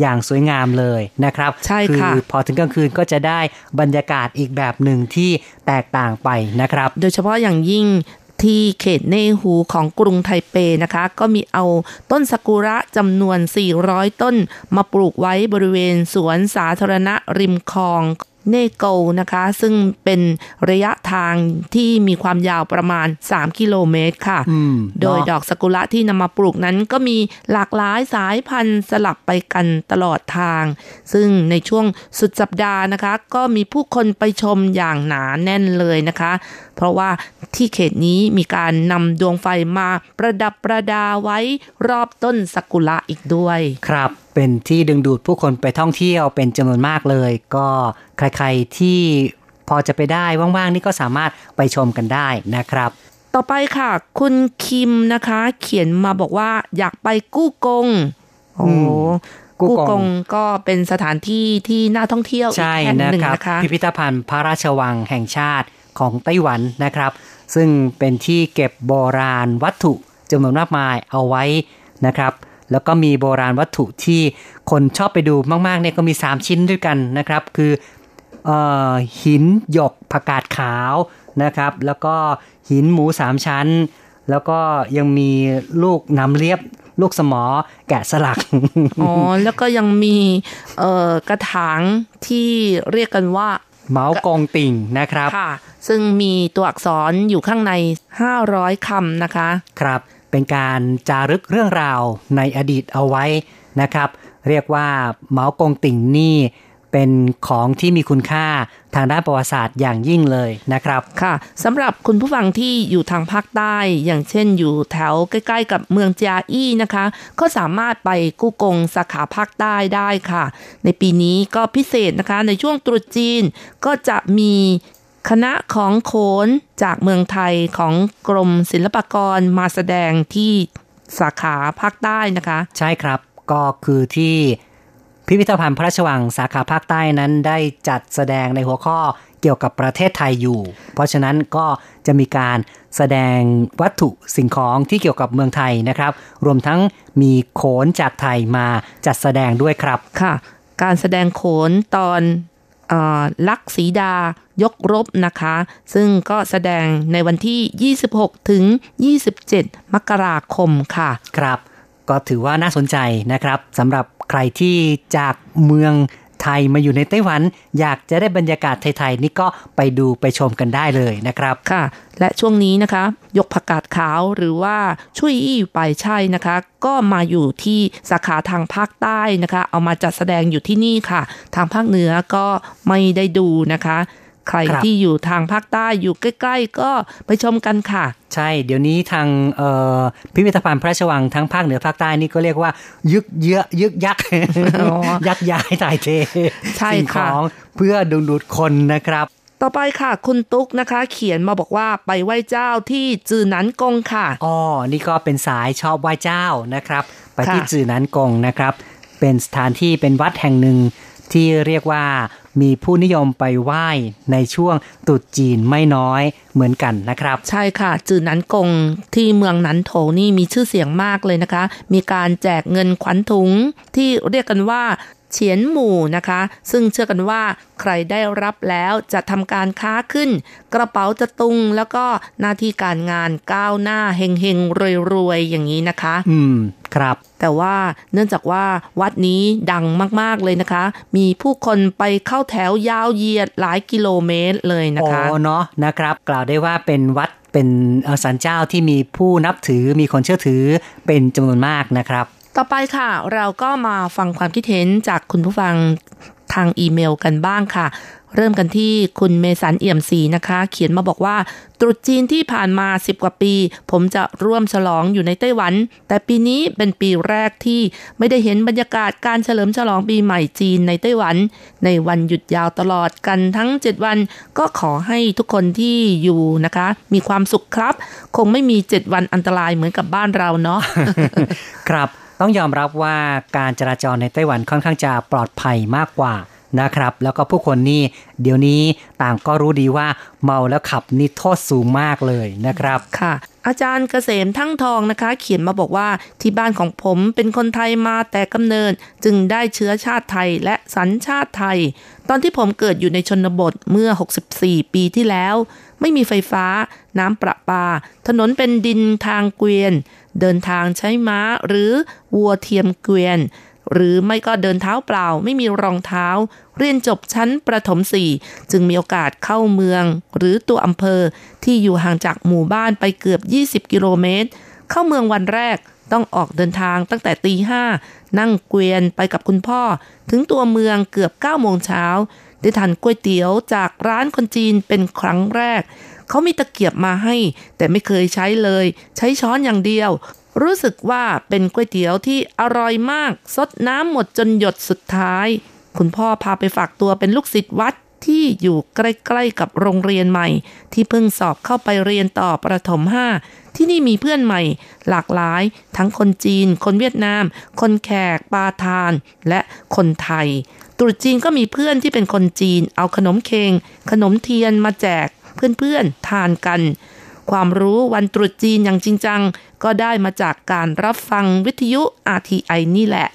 อย่างสวยงามเลยนะครับใช่ค่ะพอถึงกลางคืนก็จะได้บรรยากาศอีกแบบหนึ่งที่แตกต่างไปนะครับโดยเฉพาะอย่างยิ่งที่เขตเนหูของกรุงไทเปนะคะก็มีเอาต้นซากุระจำนวนสี่ร้อยต้นมาปลูกไว้บริเวณสวนสาธารณะริมคลองเนโกลนะคะซึ่งเป็นระยะทางที่มีความยาวประมาณสามกิโลเมตรค่ะโดยดอกซากุระที่นำมาปลูกนั้นก็มีหลากหลายสายพันธุ์สลับไปกันตลอดทางซึ่งในช่วงสุดสัปดาห์นะคะก็มีผู้คนไปชมอย่างหนาแน่นเลยนะคะเพราะว่าที่เขตนี้มีการนำดวงไฟมาประดับประดาไว้รอบต้นซากุระอีกด้วยครับเป็นที่ดึงดูดผู้คนไปท่องเที่ยวเป็นจำนวนมากเลยก็ใครๆที่พอจะไปได้ว่างๆนี่ก็สามารถไปชมกันได้นะครับต่อไปค่ะคุณคิมนะคะเขียนมาบอกว่าอยากไปกู้กงโอ้กู้กงก็เป็นสถานที่ที่น่าท่องเที่ยวอีกแห่งหนึ่งนะคะพิพิธภัณฑ์พระราชวังแห่งชาติของไต้หวันนะครับซึ่งเป็นที่เก็บโบราณวัตถุจำนวนมากมายเอาไว้นะครับแล้วก็มีโบราณวัตถุที่คนชอบไปดูมากๆเนี่ยก็มีสามชิ้นด้วยกันนะครับคือเอ่อหินหยกผักกาดขาวนะครับแล้วก็หินหมูสามชั้นแล้วก็ยังมีลูกน้ำเลียบลูกสมอแกะสลักอ๋อแล้วก็ยังมีเอ่อกระถางที่เรียกกันว่าเมากงติ่งนะครับค่ะซึ่งมีตัวอักษรอยู่ข้างในห้าร้อยคำนะคะครับเป็นการจารึกเรื่องราวในอดีตเอาไว้นะครับเรียกว่าเมากงติ่งนี่เป็นของที่มีคุณค่าทางด้านประวัติศาสตร์อย่างยิ่งเลยนะครับค่ะสำหรับคุณผู้ฟังที่อยู่ทางภาคใต้อย่างเช่นอยู่แถวใกล้ๆกับเมืองจาอี้นะคะก็สามารถไปกู้กงสาขาภาคใต้ได้ค่ะในปีนี้ก็พิเศษนะคะในช่วงตรุษจีนก็จะมีคณะของโขนจากเมืองไทยของกรมศิลปากรมาแสดงที่สาขาภาคใต้นะคะใช่ครับก็คือที่พิพิธภัณฑ์พระราชวังสาขาภาคใต้นั้นได้จัดแสดงในหัวข้อเกี่ยวกับประเทศไทยอยู่เพราะฉะนั้นก็จะมีการแสดงวัตถุสิ่งของที่เกี่ยวกับเมืองไทยนะครับรวมทั้งมีโขนจากไทยมาจัดแสดงด้วยครับค่ะการแสดงโขนตอนลักษีดายกรบนะคะซึ่งก็แสดงในวันที่ยี่สิบหกถึงยี่สิบเจ็ดมกราคมค่ะครับก็ถือว่าน่าสนใจนะครับสำหรับใครที่จากเมืองไทยมาอยู่ในไต้หวันอยากจะได้บรรยากาศไทยๆนี่ก็ไปดูไปชมกันได้เลยนะครับค่ะและช่วงนี้นะคะยกผักกาดขาวหรือว่าชุยอี้ไปใช่นะคะก็มาอยู่ที่สาขาทางภาคใต้นะคะเอามาจัดแสดงอยู่ที่นี่ค่ะทางภาคเหนือก็ไม่ได้ดูนะคะ ใครที่อยู่ทางภาคใต้อยู่ใกล้ๆก็ไปชมกันค่ะใช่เดี๋ยวนี้ทางพิพิธภัณฑ์พระราชวังทั้งภาคเหนือภาคใต้นี่ก็เรียกว่ายึกเยอะยึกยัก ยักย้ายถ่ายเทสิ่งของเพื่อดึงดูดคนนะครับต่อไปค่ะคุณตุ๊กนะคะเขียนมาบอกว่าไปไหว้เจ้าที่จือหนันกงค่ะอ๋อนี่ก็เป็นสายชอบไหว้เจ้านะครับไปที่จือหนันกงนะครับเป็นสถานที่เป็นวัดแห่งหนึ่งที่เรียกว่ามีผู้นิยมไปไหว้ในช่วงตรุษจีนไม่น้อยเหมือนกันนะครับใช่ค่ะจือหนันกงที่เมืองหนันโถนี่มีชื่อเสียงมากเลยนะคะมีการแจกเงินขวัญถุงที่เรียกกันว่าเฉียนหมู่นะคะซึ่งเชื่อกันว่าใครได้รับแล้วจะทำการค้าขึ้นกระเป๋าจะตุงแล้วก็หน้าที่การงานก้าวหน้าเฮงๆรวยๆอย่างนี้นะคะอืมครับแต่ว่าเนื่องจากว่าวัดนี้ดังมากๆเลยนะคะมีผู้คนไปเข้าแถวยาวเหยียดหลายกิโลเมตรเลยนะคะอ๋อเนาะนะครับกล่าวได้ว่าเป็นวัดเป็นศาลเจ้าที่มีผู้นับถือมีคนเชื่อถือเป็นจำนวนมากนะครับต่อไปค่ะเราก็มาฟังความคิดเห็นจากคุณผู้ฟังทางอีเมลกันบ้างค่ะเริ่มกันที่คุณเมสันเอี่ยมศรีนะคะเขียนมาบอกว่าตรุษจีนที่ผ่านมาสิบกว่าปีผมจะร่วมฉลองอยู่ในไต้หวันแต่ปีนี้เป็นปีแรกที่ไม่ได้เห็นบรรยากาศการเฉลิมฉลองปีใหม่จีนในไต้หวันในวันหยุดยาวตลอดกันทั้งเจ็ดวันก็ขอให้ทุกคนที่อยู่นะคะมีความสุขครับคงไม่มีเจ็ดวันอันตรายเหมือนกับบ้านเราเนาะ ครับต้องยอมรับว่าการจราจรในไต้หวันค่อนข้างจะปลอดภัยมากกว่านะครับแล้วก็ผู้คนนี่เดี๋ยวนี้ต่างก็รู้ดีว่าเมาแล้วขับนี่โทษสูงมากเลยนะครับค่ะอาจารย์เกษมทั้งทองนะคะเขียนมาบอกว่าที่บ้านของผมเป็นคนไทยมาแต่กำเนิดจึงได้เชื้อชาติไทยและสัญชาติไทยตอนที่ผมเกิดอยู่ในชนบทเมื่อหกสิบสี่ปีที่แล้วไม่มีไฟฟ้าน้ำประปาถนนเป็นดินทางเกวียนเดินทางใช้ม้าหรือวัวเทียมเกวียนหรือไม่ก็เดินเท้าเปล่าไม่มีรองเท้าเรียนจบชั้นประถมสี่จึงมีโอกาสเข้าเมืองหรือตัวอำเภอที่อยู่ห่างจากหมู่บ้านไปเกือบยี่สิบกิโลเมตรเข้าเมืองวันแรกต้องออกเดินทางตั้งแต่ตีห้านั่งเกวียนไปกับคุณพ่อถึงตัวเมืองเกือบเก้าโมงเช้าได้ทานก๋วยเตี๋ยวจากร้านคนจีนเป็นครั้งแรกเขามีตะเกียบมาให้แต่ไม่เคยใช้เลยใช้ช้อนอย่างเดียวรู้สึกว่าเป็นก๋วยเตี๋ยวที่อร่อยมากซดน้ำหมดจนหยดสุดท้ายคุณพ่อพาไปฝากตัวเป็นลูกศิษย์วัดที่อยู่ใกล้ๆกับโรงเรียนใหม่ที่เพิ่งสอบเข้าไปเรียนต่อประถมห้าที่นี่มีเพื่อนใหม่หลากหลายทั้งคนจีนคนเวียดนามคนแขกปาทานและคนไทยตรุษจีนก็มีเพื่อนที่เป็นคนจีนเอาขนมเค้กขนมเทียนมาแจกเพื่อนๆทานกันความรู้วันตรุษจีนอย่างจริงจังก็ได้มาจากการรับฟังวิทยุ อาร์ ที ไอ นี่แหละ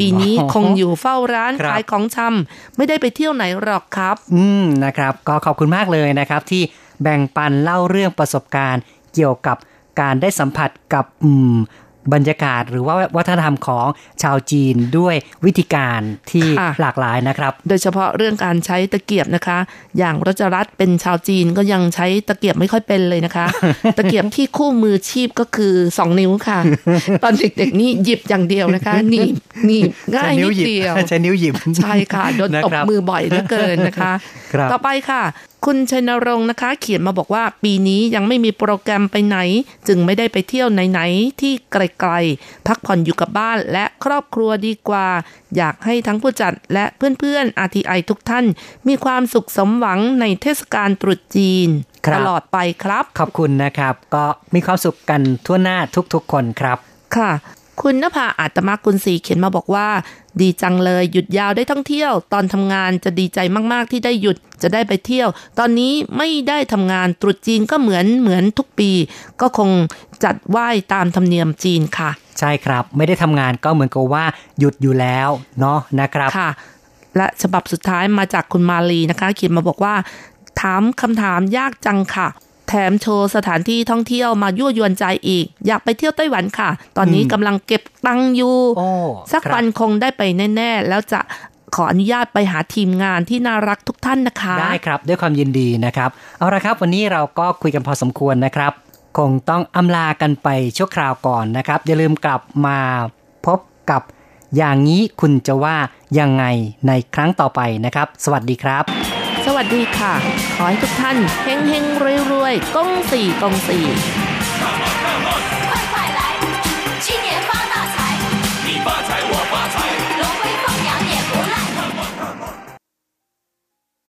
ปีนี้คงอยู่เฝ้าร้านขายของชำไม่ได้ไปเที่ยวไหนหรอกครับอืมนะครับก็ขอบคุณมากเลยนะครับที่แบ่งปันเล่าเรื่องประสบการณ์เกี่ยวกับการได้สัมผัสกับบรรยากาศหรือว่าวัฒนธรรมของชาวจีนด้วยวิธีการที่หลากหลายนะครับโดยเฉพาะเรื่องการใช้ตะเกียบนะคะอย่างรัชรัตน์เป็นชาวจีนก็ยังใช้ตะเกียบไม่ค่อยเป็นเลยนะคะ ตะเกียบที่คู่มือชีพก็คือสองนิ้วค่ะ ตอนเด็กๆนี่หยิบอย่างเดียวนะคะหนีบหนีบง่ายนิดเดียวใช้นิ้วหยิบใช่ค่ะโดนตบมือบ่อยเหลือเกินนะคะต่อไปค่ะคุณชัยนรงค์นะคะเขียนมาบอกว่าปีนี้ยังไม่มีโปรแกรมไปไหนจึงไม่ได้ไปเที่ยวไหนๆที่ไกลๆพักผ่อนอยู่กับบ้านและครอบครัวดีกว่าอยากให้ทั้งผู้จัดและเพื่อนๆ อาร์ ที ไอ ทุกท่านมีความสุขสมหวังในเทศกาลตรุษจีนตลอดไปครับขอบคุณนะครับก็มีความสุขกันทั่วหน้าทุกๆคนครับค่ะคุณณภาอาตมากุลศรีเขียนมาบอกว่าดีจังเลยหยุดยาวได้ท่องเที่ยวตอนทำงานจะดีใจมากๆที่ได้หยุดจะได้ไปเที่ยวตอนนี้ไม่ได้ทำงานตรุษจีนก็เหมือนเหมือนทุกปีก็คงจัดไหว้ตามธรรมเนียมจีนค่ะใช่ครับไม่ได้ทำงานก็เหมือนกับว่าหยุดอยู่แล้วเนาะนะครับค่ะและฉบับสุดท้ายมาจากคุณมาลีนะคะเขียนมาบอกว่าถามคำถามยากจังค่ะแถมโชว์สถานที่ท่องเที่ยวมายั่วยวนใจอีกอยากไปเที่ยวไต้หวันค่ะตอนนี้กำลังเก็บตังค์อยู่สักวันคงได้ไปแน่ๆแล้วจะขออนุญาตไปหาทีมงานที่น่ารักทุกท่านนะคะได้ครับด้วยความยินดีนะครับเอาละครับวันนี้เราก็คุยกันพอสมควรนะครับคงต้องอำลากันไปชั่วคราวก่อนนะครับอย่าลืมกลับมาพบกับอย่างนี้คุณจะว่ายังไงในครั้งต่อไปนะครับสวัสดีครับส วัสดีค่ะขอให้ทุกท่านเฮงๆรวยๆก้งสี่ก้งสี่快快来，新年发大财，你发财我发财。